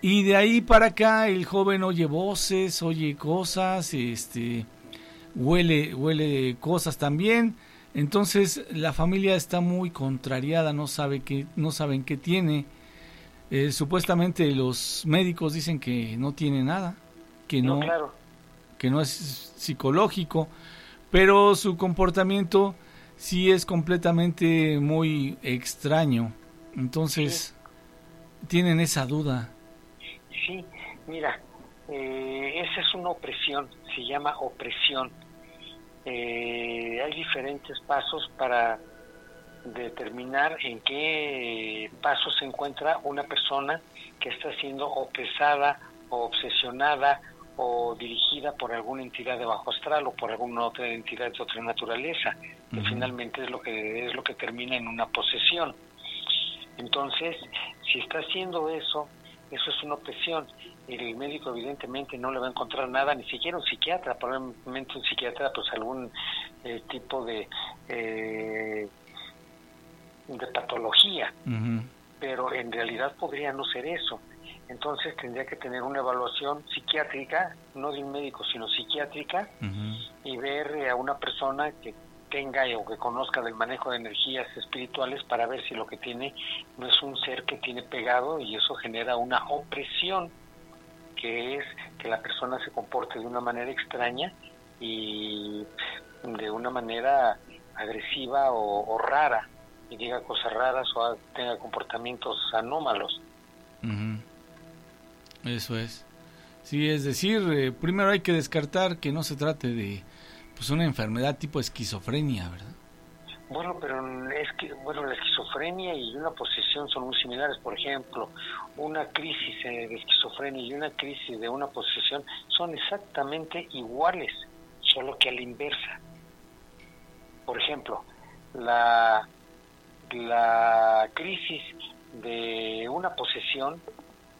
Y de ahí para acá el joven oye voces, oye cosas, huele cosas también. Entonces la familia está muy contrariada, no saben qué tiene. Supuestamente los médicos dicen que no tiene nada, que no es psicológico, pero su comportamiento sí es completamente muy extraño. Entonces tienen esa duda. Sí, mira, esa es una opresión, se llama opresión. Hay diferentes pasos para determinar en qué paso se encuentra una persona que está siendo opresada o obsesionada o dirigida por alguna entidad de bajo astral o por alguna otra entidad de otra naturaleza, que finalmente es lo que termina en una posesión. Entonces, si está haciendo eso es una opresión. El médico evidentemente no le va a encontrar nada, ni siquiera un psiquiatra, probablemente un psiquiatra pues algún tipo de patología, pero en realidad podría no ser eso. Entonces tendría que tener una evaluación psiquiátrica, no de un médico, sino psiquiátrica, y ver a una persona que tenga o que conozca del manejo de energías espirituales para ver si lo que tiene no es un ser que tiene pegado, y eso genera una opresión, que es que la persona se comporte de una manera extraña y de una manera agresiva o rara, y diga cosas raras o tenga comportamientos anómalos. Eso es. Sí, es decir, primero hay que descartar que no se trate de una enfermedad tipo esquizofrenia, ¿verdad? Bueno, pero es que la esquizofrenia y una posesión son muy similares. Por ejemplo, una crisis de esquizofrenia y una crisis de una posesión son exactamente iguales, solo que a la inversa. Por ejemplo, la crisis de una posesión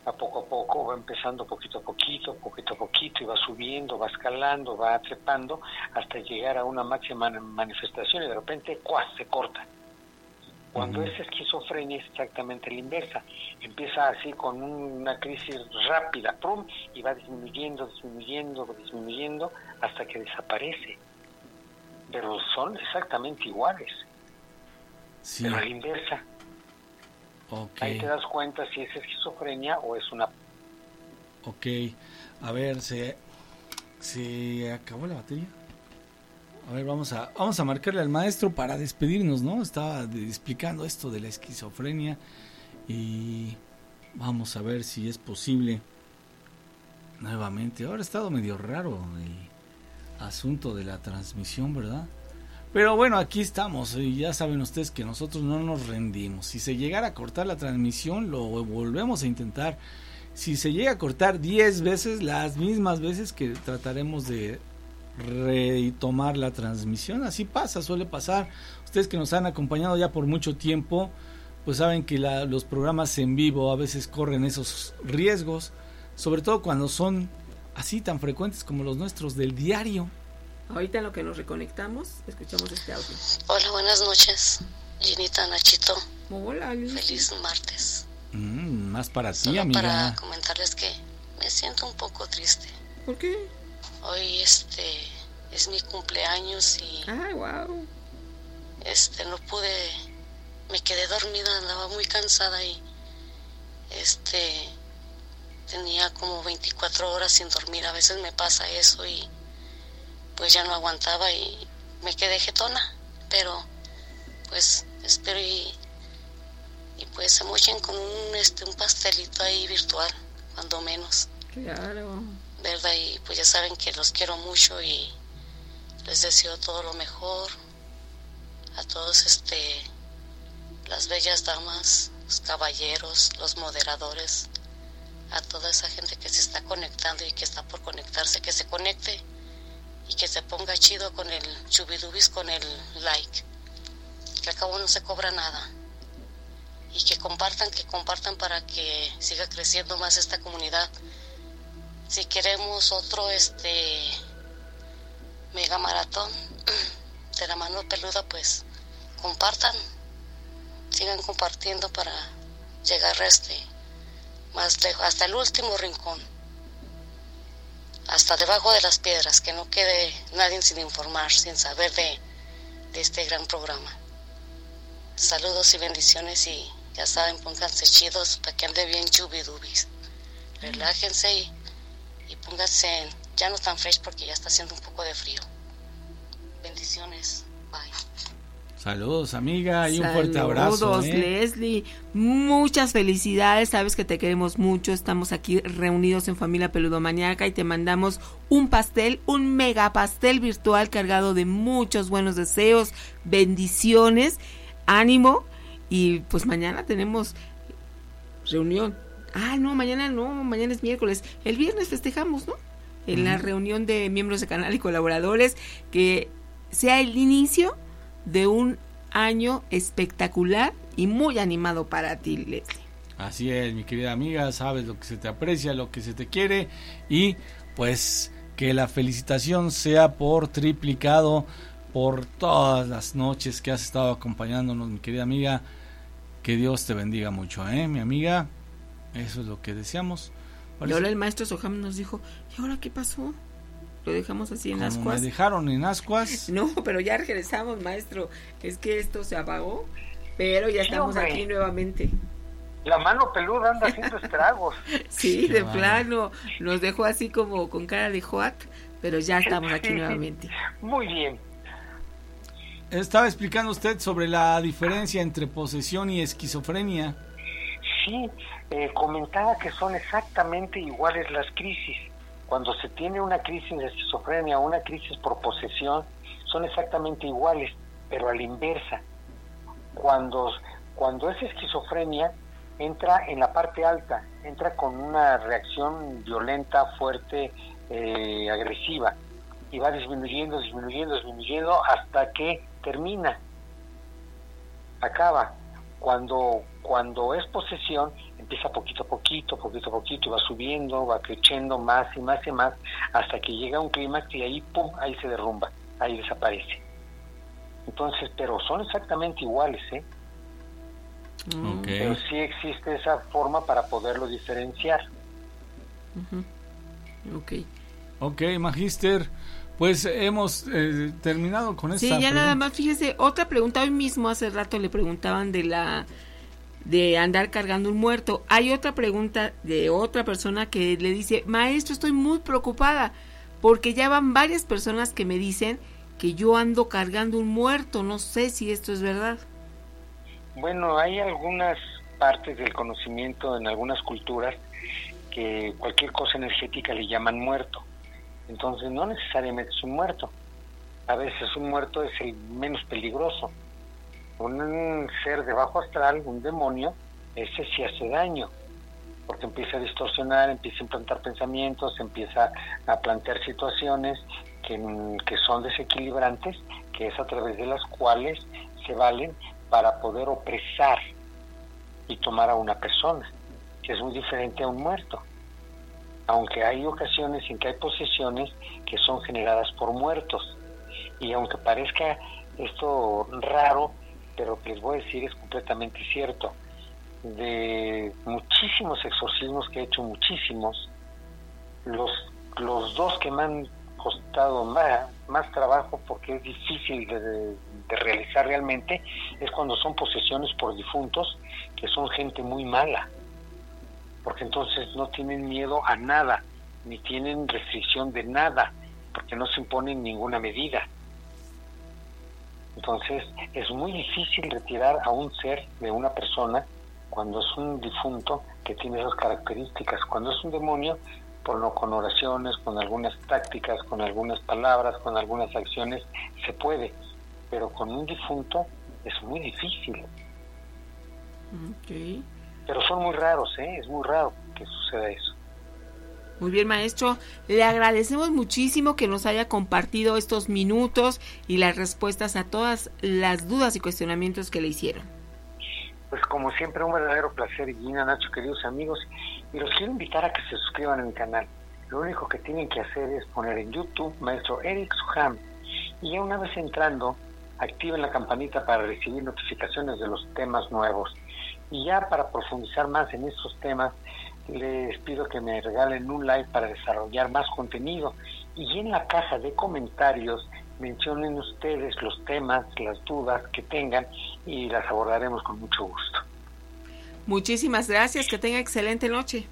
a poco va empezando poquito a poquito y va subiendo, va escalando, va trepando hasta llegar a una máxima manifestación, y de repente ¡cuas!, se corta. Cuando es esquizofrenia es exactamente la inversa. Empieza así con una crisis rápida, ¡prum!, y va disminuyendo hasta que desaparece. Pero son exactamente iguales. Sí. Pero a la inversa. Okay. Ahí te das cuenta si es esquizofrenia o es una... Ok, a ver, ¿se acabó la batería? A ver, vamos a marcarle al maestro para despedirnos, ¿no? Estaba explicando esto de la esquizofrenia y vamos a ver si es posible nuevamente. Ahora ha estado medio raro el asunto de la transmisión, ¿verdad? Pero bueno, aquí estamos y ya saben ustedes que nosotros no nos rendimos. Si se llegara a cortar la transmisión, lo volvemos a intentar. Si se llega a cortar 10 veces, las mismas veces que trataremos de retomar la transmisión. Así pasa, suele pasar. Ustedes que nos han acompañado ya por mucho tiempo, pues saben que los programas en vivo a veces corren esos riesgos, sobre todo cuando son así tan frecuentes como los nuestros del diario. Ahorita en lo que nos reconectamos, escuchamos este audio. Hola, buenas noches, Ginita, Nachito. Hola, Luis. Feliz martes. Más para ti, amiga. Para comentarles que me siento un poco triste. ¿Por qué? Hoy es mi cumpleaños y... ¡Ay, wow! No pude... Me quedé dormida, andaba muy cansada y... Tenía como 24 horas sin dormir. A veces me pasa eso y... pues ya no aguantaba y me quedé jetona, pero pues espero y pues se mochen con un pastelito ahí virtual, cuando menos. Claro. ¿Verdad? Y pues ya saben que los quiero mucho y les deseo todo lo mejor a todos las bellas damas, los caballeros, los moderadores, a toda esa gente que se está conectando y que está por conectarse, que se conecte. Y que se ponga chido con el chubidubis, con el like. Que al cabo no se cobra nada. y que compartan para que siga creciendo más esta comunidad. Si queremos otro mega maratón de la mano peluda, pues compartan, sigan compartiendo para llegar más lejos, hasta el último rincón, hasta debajo de las piedras, que no quede nadie sin informar, sin saber de este gran programa. Saludos y bendiciones, y ya saben, pónganse chidos para que ande bien chubidubis. Relájense y pónganse ya no tan fresh porque ya está haciendo un poco de frío. Bendiciones, bye. Saludos, amiga, y un fuerte abrazo. Saludos, Leslie. Muchas felicidades, sabes que te queremos mucho. Estamos aquí reunidos en familia peludomaniaca y te mandamos un pastel, un mega pastel virtual cargado de muchos buenos deseos, bendiciones, ánimo, y pues mañana tenemos reunión. Ah, no, mañana es miércoles. El viernes festejamos, ¿no? En la reunión de miembros de canal y colaboradores, que sea el inicio de un año espectacular y muy animado para ti, Leslie. Así es, mi querida amiga, sabes lo que se te aprecia, lo que se te quiere, y pues que la felicitación sea por triplicado por todas las noches que has estado acompañándonos, mi querida amiga. Que Dios te bendiga mucho, mi amiga. Eso es lo que deseamos. Parece... Y ahora el maestro Soham nos dijo, ¿y ahora qué pasó? Lo dejamos así en ascuas. ¿Me dejaron en ascuas? No, pero ya regresamos, maestro. Es que esto se apagó, pero ya estamos aquí nuevamente. La mano peluda anda haciendo estragos. Sí, qué de vale. Plano. Nos dejó así como con cara de Joat, pero ya estamos aquí nuevamente. Muy bien. Estaba explicando usted sobre la diferencia entre posesión y esquizofrenia. Sí, comentaba que son exactamente iguales las crisis. Cuando se tiene una crisis de esquizofrenia o una crisis por posesión, son exactamente iguales, pero a la inversa. Cuando es esquizofrenia, entra en la parte alta, entra con una reacción violenta, fuerte, agresiva, y va disminuyendo hasta que termina, acaba. Cuando es posesión, empieza poquito a poquito, y va subiendo, va creciendo más y más, hasta que llega un clímax y ahí, pum, ahí se derrumba, ahí desaparece. Entonces, pero son exactamente iguales, Okay. Pero sí existe esa forma para poderlo diferenciar. Uh-huh. Ok, Magister, pues hemos terminado con esta. Sí, ya pregunta. Nada más, fíjese, otra pregunta, hoy mismo hace rato le preguntaban de andar cargando un muerto. Hay otra pregunta de otra persona que le dice, maestro, estoy muy preocupada porque ya van varias personas que me dicen que yo ando cargando un muerto, no sé si esto es verdad. Bueno, hay algunas partes del conocimiento en algunas culturas que cualquier cosa energética le llaman muerto. Entonces no necesariamente es un muerto. A veces un muerto es el menos peligroso. Un ser de bajo astral, un demonio, ese sí hace daño, porque empieza a distorsionar, empieza a implantar pensamientos, empieza a plantear situaciones que son desequilibrantes, que es a través de las cuales se valen para poder opresar y tomar a una persona, que es muy diferente a un muerto. Aunque hay ocasiones en que hay posesiones que son generadas por muertos, y aunque parezca esto raro, pero les voy a decir, es completamente cierto. De muchísimos exorcismos que he hecho, los dos que me han costado más trabajo, porque es difícil de realizar realmente, es cuando son posesiones por difuntos, que son gente muy mala, porque entonces no tienen miedo a nada, ni tienen restricción de nada, porque no se imponen ninguna medida. Entonces es muy difícil retirar a un ser de una persona cuando es un difunto que tiene esas características. Cuando es un demonio, con oraciones, con algunas tácticas, con algunas palabras, con algunas acciones, se puede, pero con un difunto es muy difícil. Okay. Pero son muy raros, es muy raro que suceda eso. Muy bien, maestro, le agradecemos muchísimo que nos haya compartido estos minutos y las respuestas a todas las dudas y cuestionamientos que le hicieron. Pues como siempre, un verdadero placer, Gina, Nacho, queridos amigos, y los quiero invitar a que se suscriban a mi canal. Lo único que tienen que hacer es poner en YouTube maestro Eric Soham, y ya una vez entrando, activen la campanita para recibir notificaciones de los temas nuevos. Y ya para profundizar más en estos temas, les pido que me regalen un like para desarrollar más contenido. Y en la caja de comentarios mencionen ustedes los temas, las dudas que tengan y las abordaremos con mucho gusto. Muchísimas gracias, que tenga excelente noche.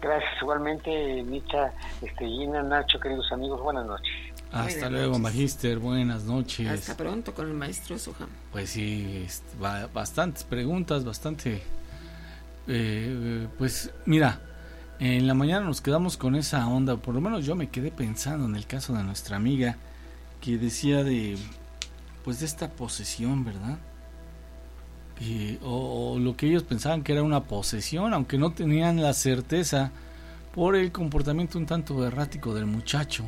Gracias, igualmente, Micha, Gina, Nacho, queridos amigos, buenas noches. Hasta luego, Magíster, buenas noches. Hasta pronto con el maestro Soham. Pues sí, bastantes preguntas, bastante... pues mira, en la mañana nos quedamos con esa onda, por lo menos yo me quedé pensando en el caso de nuestra amiga que decía de esta posesión, ¿verdad? O lo que ellos pensaban que era una posesión, aunque no tenían la certeza por el comportamiento un tanto errático del muchacho.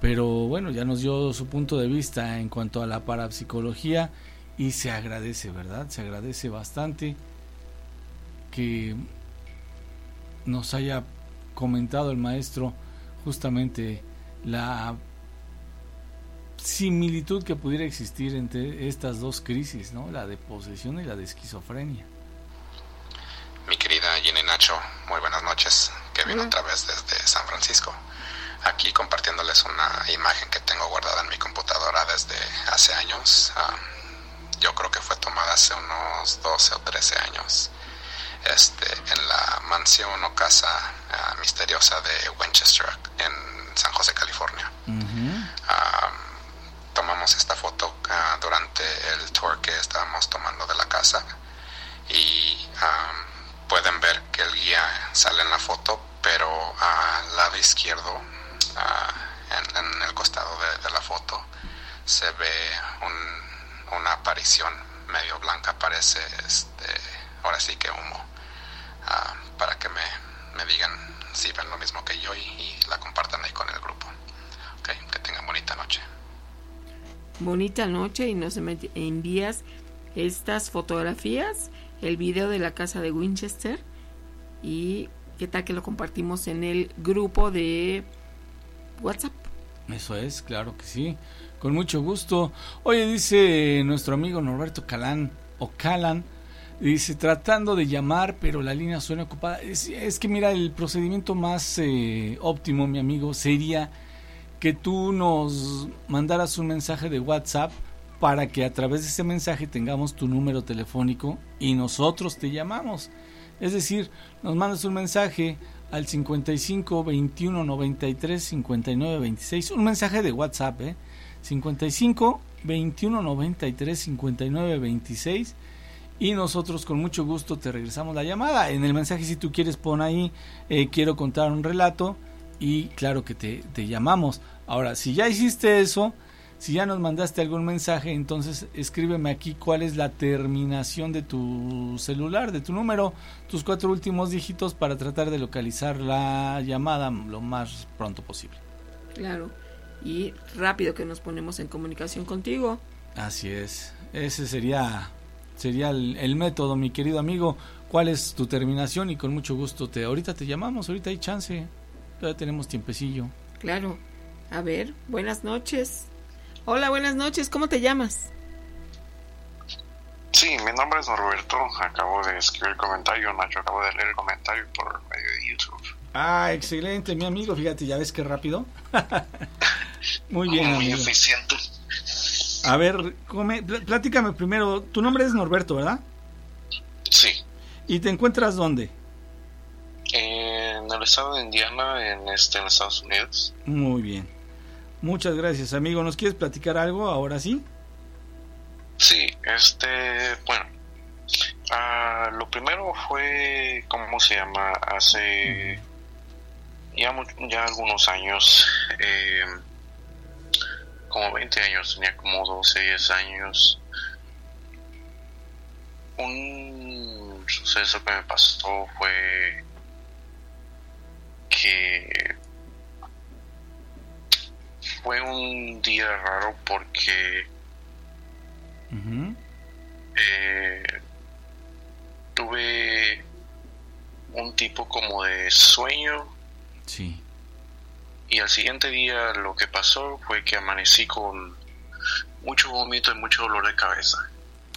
Pero bueno, ya nos dio su punto de vista en cuanto a la parapsicología y se agradece, ¿verdad? Se agradece bastante que nos haya comentado el maestro justamente la similitud que pudiera existir entre estas dos crisis, ¿no? La de posesión y la de esquizofrenia. Mi querida Gina y Nacho, muy buenas noches, que viene otra vez desde San Francisco, aquí compartiéndoles una imagen que tengo guardada en mi computadora desde hace años. Yo creo que fue tomada hace unos 12 o 13 años. En la mansión o casa misteriosa de Winchester en San José, California. Tomamos esta foto durante el tour que estábamos tomando de la casa y pueden ver que el guía sale en la foto, pero al lado izquierdo, en el costado de la foto, se ve una aparición medio blanca, parece ahora sí que humo, para que me digan si ven lo mismo que yo y la compartan ahí con el grupo. Okay, que tengan bonita noche. Bonita noche, y nos envías estas fotografías, el video de la casa de Winchester, y qué tal que lo compartimos en el grupo de WhatsApp. Eso es, claro que sí, con mucho gusto. Oye, dice nuestro amigo Norberto Calán, o Calan, dice, tratando de llamar, pero la línea suena ocupada. Es que mira, el procedimiento más óptimo, mi amigo, sería que tú nos mandaras un mensaje de WhatsApp para que a través de ese mensaje tengamos tu número telefónico y nosotros te llamamos. Es decir, nos mandas un mensaje al 55 21 93 59 26, un mensaje de WhatsApp, 55 21 93 59 26. Y nosotros con mucho gusto te regresamos la llamada. En el mensaje, si tú quieres, pon ahí, quiero contar un relato, y claro que te llamamos. Ahora, si ya hiciste eso, si ya nos mandaste algún mensaje, entonces escríbeme aquí cuál es la terminación de tu celular, de tu número, tus 4 últimos dígitos, para tratar de localizar la llamada lo más pronto posible. Claro, y rápido que nos ponemos en comunicación contigo. Así es, ese sería el método, mi querido amigo. ¿Cuál es tu terminación? Y con mucho gusto ahorita te llamamos, ahorita hay chance, todavía tenemos tiempecillo. Claro, a ver, buenas noches. Hola, buenas noches, ¿cómo te llamas? Sí, mi nombre es Norberto, acabo de escribir el comentario, Nacho, acabo de leer el comentario por medio de YouTube. Ah, excelente, mi amigo, fíjate, ya ves qué rápido. Muy bien, muy amigo. Eficiente. A ver, platícame primero, tu nombre es Norberto, ¿verdad? Sí. ¿Y te encuentras dónde? En el estado de Indiana, en Estados Unidos. Muy bien. Muchas gracias, amigo. ¿Nos quieres platicar algo ahora sí? Sí, bueno, lo primero fue, ¿cómo se llama? Hace ya algunos años, como 20 años, tenía como 12, 10 años. Un suceso que me pasó fue que fue un día raro porque tuve un tipo como de sueño. Sí. Y al siguiente día lo que pasó fue que amanecí con mucho vómito y mucho dolor de cabeza.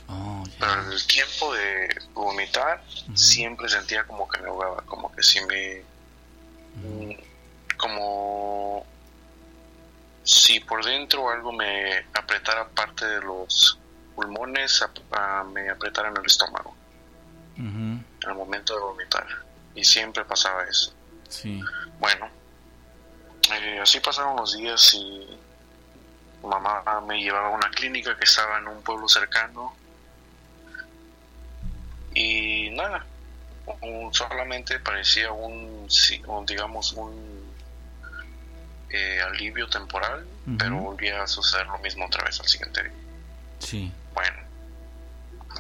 Oh, yeah. Pero el tiempo de vomitar, uh-huh, siempre sentía como que me ahogaba, como que si me... Uh-huh. Como si por dentro algo me apretara parte de los pulmones, me apretara en el estómago, uh-huh, al momento de vomitar. Y siempre pasaba eso. Sí. Bueno, así pasaron los días y mamá me llevaba a una clínica que estaba en un pueblo cercano. Y nada, solamente parecía un alivio temporal, uh-huh, pero volvía a suceder lo mismo otra vez al siguiente día. Sí. Bueno,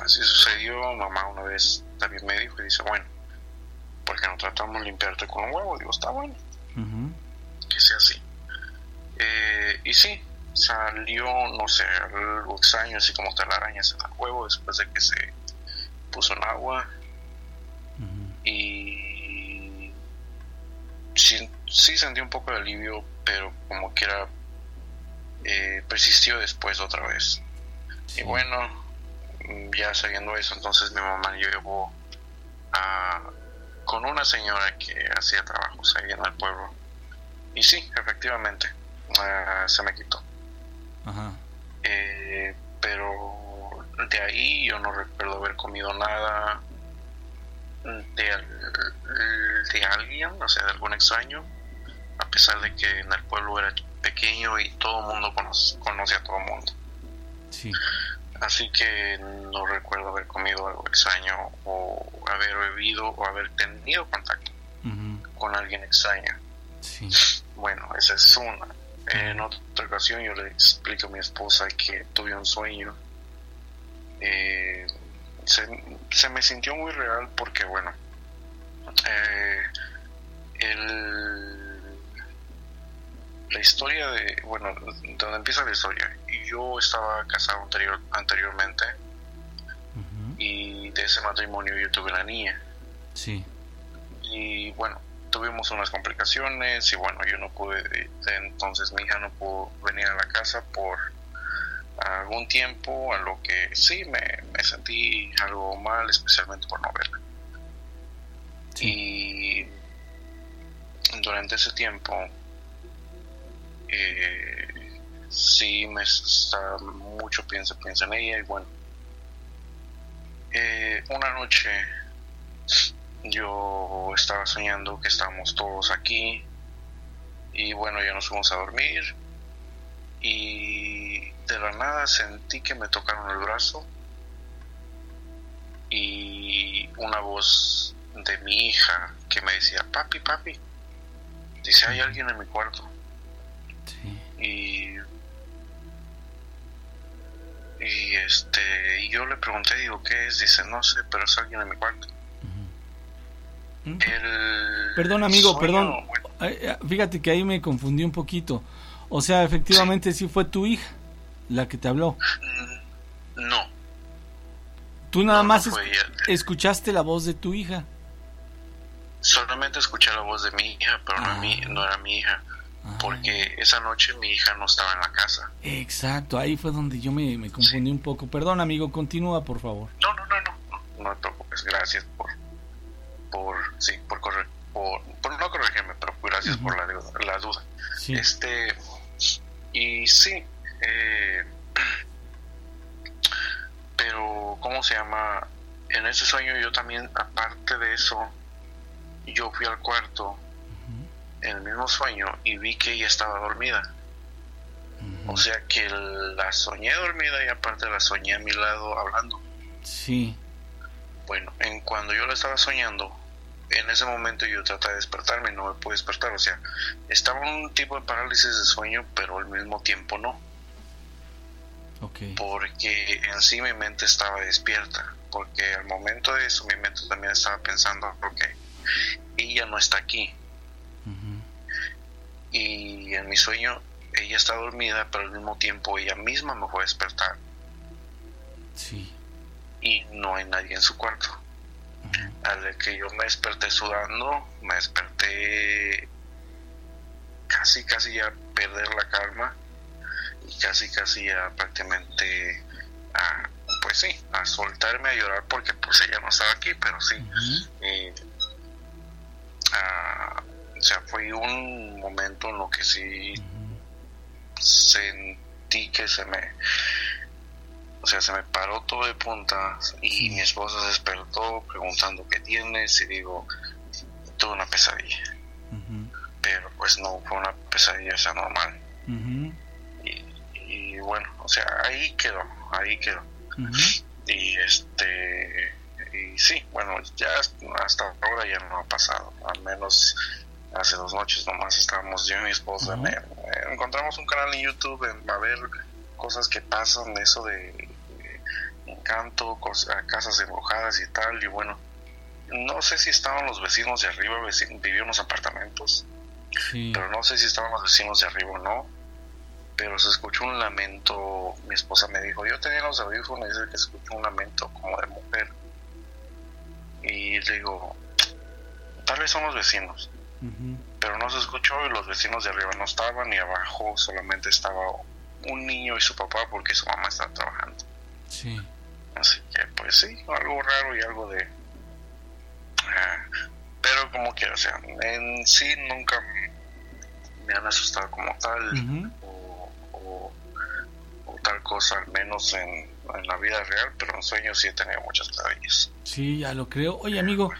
así sucedió. Mamá una vez también me dijo y dice, bueno, ¿por qué no tratamos de limpiarte con un huevo? Digo, está bueno, uh-huh, que sea así. Y sí, salió, no sé, algo extraño, así como telarañas en el huevo después de que se puso en agua. Uh-huh. Y sí sentí un poco de alivio, pero como quiera persistió después otra vez. Sí. Y bueno, ya sabiendo eso, entonces mi mamá llevó con una señora que hacía trabajos ahí en el pueblo. Y sí, efectivamente, se me quitó. Ajá. Pero de ahí yo no recuerdo haber comido nada de alguien, o sea, de algún extraño, a pesar de que en el pueblo era pequeño y todo el mundo conoce a todo el mundo. Sí. Así que no recuerdo haber comido algo extraño o haber bebido o haber tenido contacto, uh-huh, con alguien extraño. Sí. Bueno, esa es una. En otra ocasión yo le explico a mi esposa que tuve un sueño. Se me sintió muy real porque, bueno, la historia de... Bueno, donde empieza la historia. Yo estaba casado anteriormente, uh-huh, y de ese matrimonio yo tuve una niña. Sí. Y bueno, tuvimos unas complicaciones y bueno, yo no pude... Entonces mi hija no pudo venir a la casa por algún tiempo, a lo que sí me sentí algo mal, especialmente por no verla. Sí. Y durante ese tiempo... sí, me está mucho piensa en ella. Y bueno, una noche yo estaba soñando que estábamos todos aquí y bueno, ya nos fuimos a dormir y de la nada sentí que me tocaron el brazo y una voz de mi hija que me decía, papi, dice, hay alguien en mi cuarto. Y yo le pregunté, digo, ¿qué es? Dice, no sé, pero es alguien en mi cuarto. Uh-huh. Perdón, amigo, perdón. Bueno. Fíjate que ahí me confundí un poquito. O sea, efectivamente sí fue tu hija la que te habló. No. Tú nada más escuchaste la voz de tu hija. Solamente escuché la voz de mi hija, pero no era mi hija. Porque esa noche mi hija no estaba en la casa. Exacto, ahí fue donde yo me confundí, sí, un poco. Perdón, amigo, continúa, por favor. No te preocupes, gracias por no corregirme, pero gracias, uh-huh, por la duda. Sí. Y sí, pero ¿cómo se llama? En ese sueño yo también, aparte de eso, yo fui al cuarto en el mismo sueño y vi que ella estaba dormida, uh-huh, o sea que la soñé dormida y aparte la soñé a mi lado hablando. Sí. Bueno, en cuando yo la estaba soñando, en ese momento yo traté de despertarme y no me pude despertar, o sea, estaba en un tipo de parálisis de sueño, pero al mismo tiempo no. Okay. Porque en sí mi mente estaba despierta, porque al momento de eso mi mente también estaba pensando, okay, ella no está aquí. Y en mi sueño ella está dormida, pero al mismo tiempo ella misma me fue a despertar. Sí. Y no hay nadie en su cuarto. Uh-huh. al que yo me desperté sudando, me desperté casi a perder la calma y casi a prácticamente a, pues sí, a soltarme a llorar, porque pues ella no estaba aquí, pero sí. Uh-huh. O sea, fue un momento en lo que sí sentí que se me paró todo de punta y mi esposa se despertó preguntando qué tienes y digo, tuve una pesadilla. Uh-huh. Pero pues no fue una pesadilla, o sea, normal. Uh-huh. Y bueno, o sea, ahí quedó. Uh-huh. Y y sí, bueno, ya hasta ahora ya no ha pasado, al menos hace 2 noches nomás estábamos yo y mi esposa. Uh-huh. Encontramos un canal en YouTube a ver cosas que pasan de eso de encanto, casas embrujadas y tal, y bueno, no sé si estaban los vecinos de arriba, vivían unos apartamentos. Sí. Pero no sé si estaban los vecinos de arriba o no, pero se escuchó un lamento. Mi esposa me dijo, yo tenía los audífonos, y dice que se escuchó un lamento como de mujer. Y le digo, tal vez son los vecinos. Uh-huh. Pero no se escuchó, y los vecinos de arriba no estaban, y abajo solamente estaba un niño y su papá, porque su mamá estaba trabajando. Sí. Así que pues sí, algo raro y algo de... pero como quiera, o sea, en sí nunca me han asustado como tal. Uh-huh. o tal cosa, al menos en la vida real, pero en sueños sí he tenido muchas pesadillas. Sí, ya lo creo. Oye, amigo,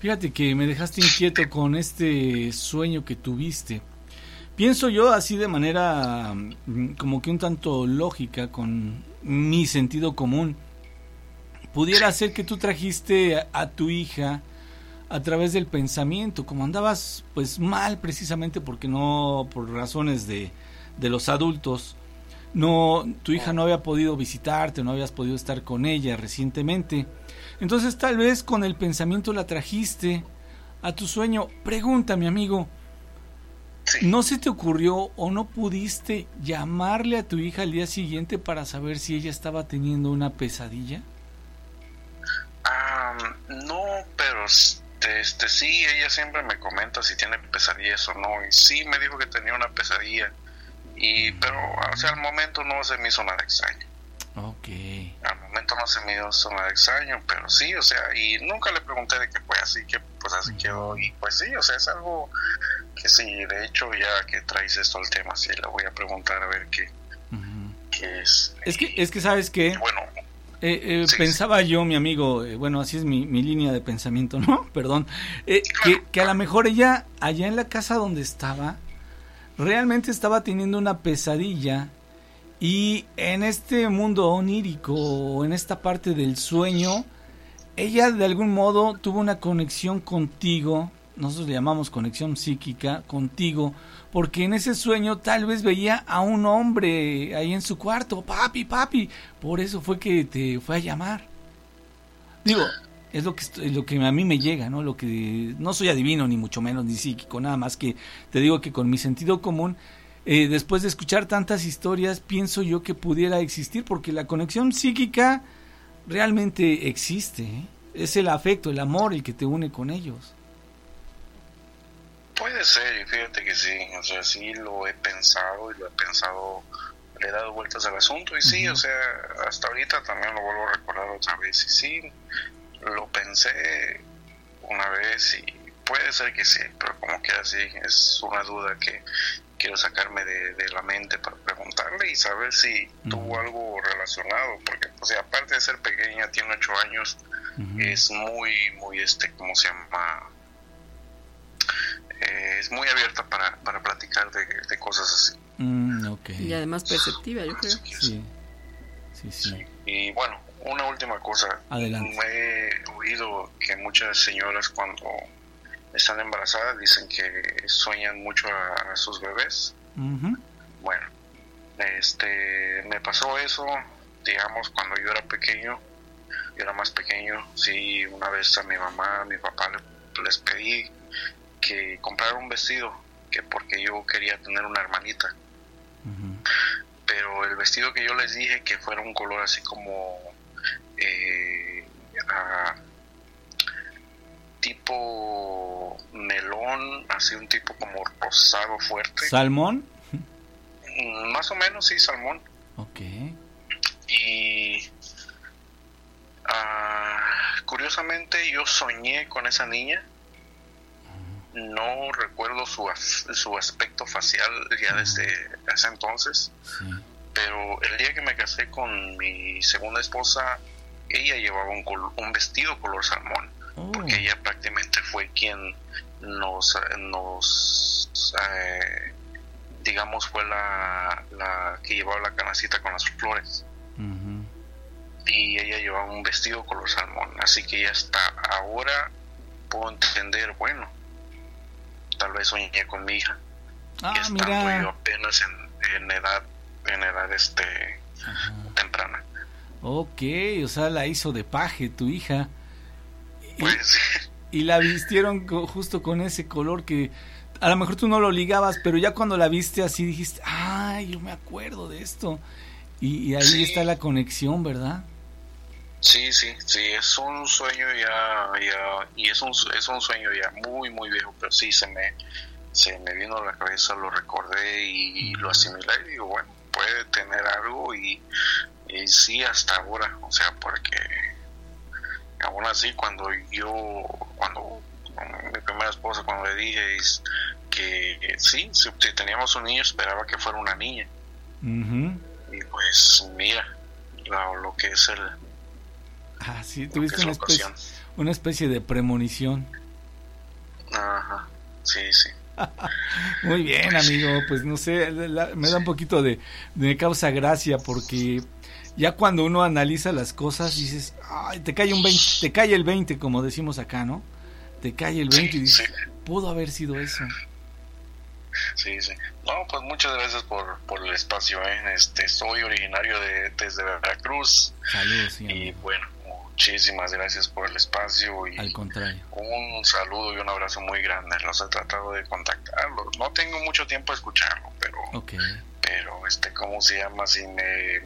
fíjate que me dejaste inquieto con este sueño que tuviste. Pienso yo así de manera como que un tanto lógica, con mi sentido común. Pudiera ser que tú trajiste a tu hija a través del pensamiento, como andabas pues mal, precisamente porque no, por razones de los adultos, no, tu hija no había podido visitarte, no habías podido estar con ella recientemente. Entonces tal vez con el pensamiento la trajiste a tu sueño. Pregunta, mi amigo, ¿no se te ocurrió o no pudiste llamarle a tu hija al día siguiente para saber si ella estaba teniendo una pesadilla? No, pero sí, ella siempre me comenta si tiene pesadillas o no, y sí me dijo que tenía una pesadilla, pero o sea, al momento no se me hizo nada extraño. Okay. Al momento no se me hizo nada extraño, pero sí, o sea, y nunca le pregunté de qué fue, así que pues así quedó, y pues sí, o sea, es algo que sí, de hecho ya que traes esto al tema, sí, le voy a preguntar a ver qué, qué es. Es que ¿sabes qué? Bueno. Sí, pensaba yo, mi amigo, bueno, así es mi línea de pensamiento, ¿no? Perdón, que a lo mejor ella, allá en la casa donde estaba, realmente estaba teniendo una pesadilla, y en este mundo onírico, o en esta parte del sueño, ella de algún modo tuvo una conexión contigo, nosotros le llamamos conexión psíquica, contigo, porque en ese sueño tal vez veía a un hombre ahí en su cuarto, papi, por eso fue que te fue a llamar. Digo, es lo que a mí me llega, ¿no? Lo que no soy adivino, ni mucho menos, ni psíquico, nada más que te digo que con mi sentido común, después de escuchar tantas historias, pienso yo que pudiera existir, porque la conexión psíquica realmente existe, ¿eh? Es el afecto, el amor, el que te une con ellos. Puede ser, y fíjate que sí, o sea, sí lo he pensado, le he dado vueltas al asunto, y sí, o sea, hasta ahorita también lo vuelvo a recordar otra vez, y sí, lo pensé una vez, y puede ser que sí, pero como que así, es una duda que quiero sacarme de la mente para preguntarle y saber si tuvo algo relacionado, porque, o sea, aparte de ser pequeña, tiene 8 años, es muy, ¿cómo se llama?, es muy abierta para platicar de cosas así. Okay. Y además perceptiva, yo creo. Sí. Y bueno, una última cosa. Adelante. Me he oído que muchas señoras cuando están embarazadas dicen que sueñan mucho a sus bebés. Uh-huh. Bueno, me pasó eso, digamos, cuando yo era pequeño. Yo era más pequeño. Sí, una vez a mi mamá, a mi papá les pedí que comprar un vestido, que porque yo quería tener una hermanita. Uh-huh. Pero el vestido que yo les dije que fuera un color así como tipo melón, así un tipo como rosado fuerte. ¿Salmón? Más o menos, sí, salmón. Ok. Y curiosamente yo soñé con esa niña. No recuerdo su aspecto facial ya desde ese entonces. Sí. Pero el día que me casé con mi segunda esposa, ella llevaba un vestido color salmón. Oh. Porque ella prácticamente fue quien digamos, fue la que llevaba la canacita con las flores. Uh-huh. Y ella llevaba un vestido color salmón. Así que ya hasta ahora puedo entender, bueno, tal vez soñé con mi hija. Y estando mira, yo apenas en edad temprana. Ok, o sea, la hizo de paje tu hija. Pues, y la vistieron justo con ese color que a lo mejor tú no lo ligabas, pero ya cuando la viste así dijiste, ay, yo me acuerdo de esto. Y ahí sí está la conexión, ¿verdad? Sí, es un sueño ya y es un sueño ya muy, muy viejo, pero sí se me vino a la cabeza, lo recordé y lo asimilé y digo, bueno, puede tener algo y sí hasta ahora, o sea, porque aún así cuando mi primera esposa, cuando le dije que sí, si teníamos un niño, esperaba que fuera una niña. Uh-huh. Y pues mira, lo que es el... Ah, sí, tuviste una especie de premonición. Ajá, sí. Muy bien, amigo, pues no sé, me da un poquito de causa gracia, porque ya cuando uno analiza las cosas dices, ay, te cae el 20, como decimos acá, ¿no? Te cae el 20 y dices, pudo haber sido eso. Sí. No, pues muchas gracias por el espacio, ¿eh? Soy originario desde Veracruz. Saludos, sí, y bueno, muchísimas gracias por el espacio y al contrario, un saludo y un abrazo muy grande. Los he tratado de contactarlos. No tengo mucho tiempo de escucharlo, pero okay. Pero ¿cómo se llama? Si me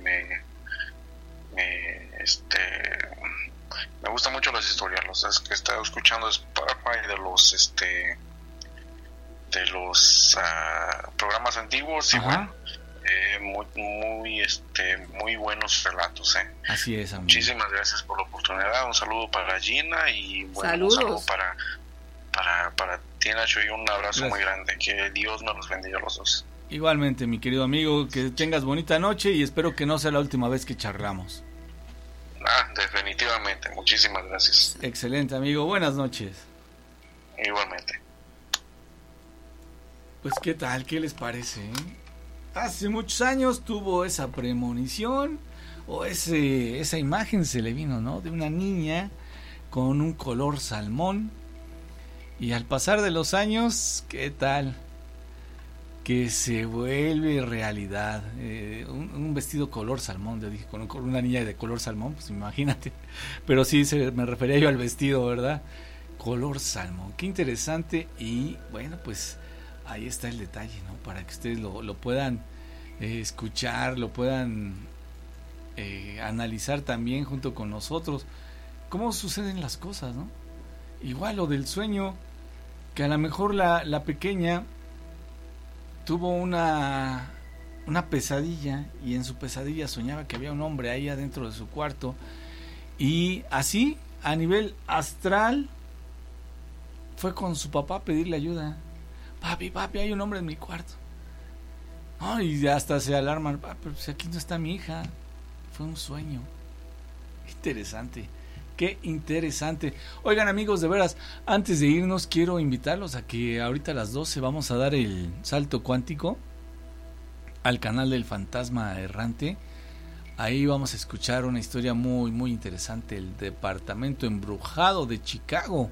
gustan mucho las historias. Los que he estado escuchando de Spotify, de los programas antiguos. Ajá. Y bueno, muy buenos relatos. Así es, amigo. Muchísimas gracias por la oportunidad. Un saludo para Gina y bueno, saludos. Un saludo para ti, Nacho, y un abrazo gracias. Muy grande. Que Dios nos los bendiga a los dos. Igualmente, mi querido amigo, que tengas bonita noche y espero que no sea la última vez que charlamos. Definitivamente. Muchísimas gracias. Excelente, amigo. Buenas noches. Igualmente. Pues qué tal, qué les parece, ¿eh? Hace muchos años tuvo esa premonición o esa imagen se le vino, ¿no? De una niña con un color salmón y al pasar de los años, ¿qué tal? Que se vuelve realidad. Un vestido color salmón, yo dije, con una niña de color salmón, pues imagínate. Pero sí, me refería yo al vestido, ¿verdad? Color salmón, qué interesante. Y bueno, pues ahí está el detalle, ¿no? Para que ustedes lo puedan escuchar, lo puedan analizar también junto con nosotros. ¿Cómo suceden las cosas, no? Igual lo del sueño, que a lo mejor la pequeña tuvo una pesadilla y en su pesadilla soñaba que había un hombre ahí adentro de su cuarto. Y así, a nivel astral, fue con su papá a pedirle ayuda. Papi, hay un hombre en mi cuarto. No, y hasta se alarman. Pero pues aquí no está mi hija. Fue un sueño. Qué interesante. Oigan, amigos, de veras, antes de irnos quiero invitarlos a que ahorita a las 12 vamos a dar el salto cuántico al canal del Fantasma Errante. Ahí vamos a escuchar una historia muy, muy interesante. El departamento embrujado de Chicago.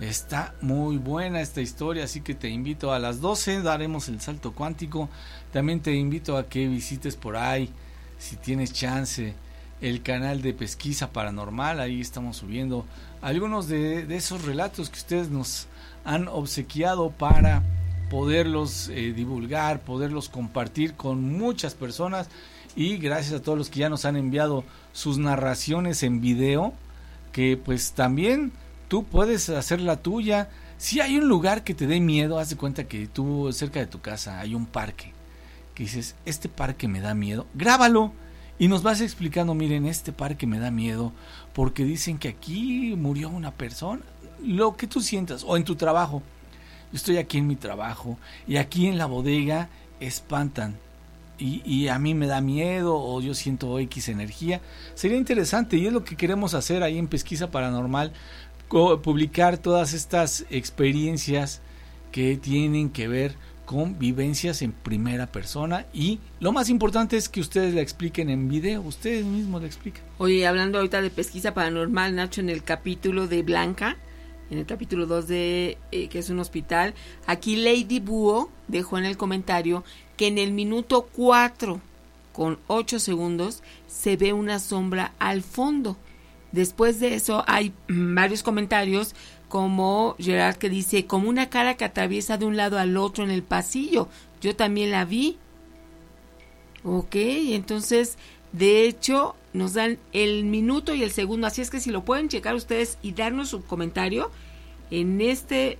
Está muy buena esta historia, así que te invito a las 12, daremos el salto cuántico. También te invito a que visites por ahí, si tienes chance, el canal de Pesquisa Paranormal. Ahí estamos subiendo algunos de esos relatos que ustedes nos han obsequiado para poderlos divulgar, poderlos compartir con muchas personas. Y gracias a todos los que ya nos han enviado sus narraciones en video, que pues también tú puedes hacer la tuya. Si hay un lugar que te dé miedo, haz de cuenta que tú cerca de tu casa hay un parque que dices, este parque me da miedo, grábalo y nos vas explicando, miren, este parque me da miedo porque dicen que aquí murió una persona, lo que tú sientas, o en tu trabajo, yo estoy aquí en mi trabajo y aquí en la bodega espantan y a mí me da miedo o yo siento X energía. Sería interesante y es lo que queremos hacer ahí en Pesquisa Paranormal, publicar todas estas experiencias que tienen que ver con vivencias en primera persona y lo más importante es que ustedes la expliquen en video, ustedes mismos la explican. Oye, hablando ahorita de Pesquisa Paranormal, Nacho, en el capítulo de Blanca, en el capítulo 2 de que es un hospital, aquí Lady Búho dejó en el comentario que en el minuto 4:08 se ve una sombra al fondo. Después de eso hay varios comentarios como Gerard que dice, como una cara que atraviesa de un lado al otro en el pasillo, yo también la vi. Ok, entonces de hecho nos dan el minuto y el segundo, así es que si lo pueden checar ustedes y darnos su comentario en este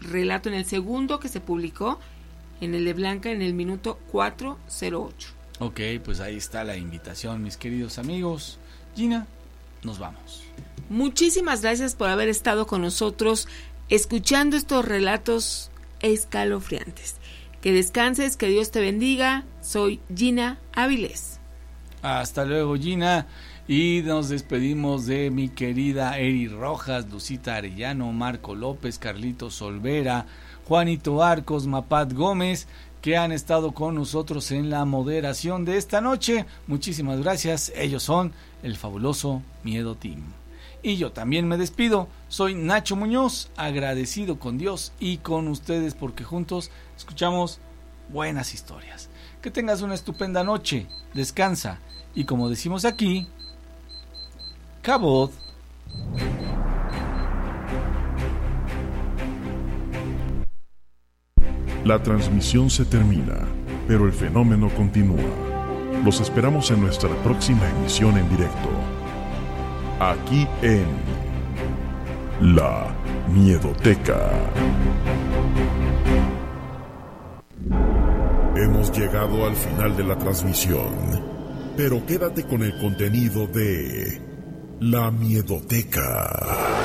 relato, en el segundo que se publicó, en el de Blanca, en el minuto 4:08. Ok, pues ahí está la invitación, mis queridos amigos. Gina, nos vamos. Muchísimas gracias por haber estado con nosotros escuchando estos relatos escalofriantes. Que descanses, que Dios te bendiga. Soy Gina Avilés. Hasta luego, Gina. Y nos despedimos de mi querida Eri Rojas, Lucita Arellano, Marco López, Carlitos Olvera, Juanito Arcos, Mapat Gómez, que han estado con nosotros en la moderación de esta noche. Muchísimas gracias. Ellos son el fabuloso Miedo Team. Y yo también me despido. Soy Nacho Muñoz, agradecido con Dios y con ustedes porque juntos escuchamos buenas historias. Que tengas una estupenda noche. Descansa. Y como decimos aquí, Cabot. La transmisión se termina, pero el fenómeno continúa. Los esperamos en nuestra próxima emisión en directo. Aquí en La Miedoteca. Hemos llegado al final de la transmisión, pero quédate con el contenido de La Miedoteca.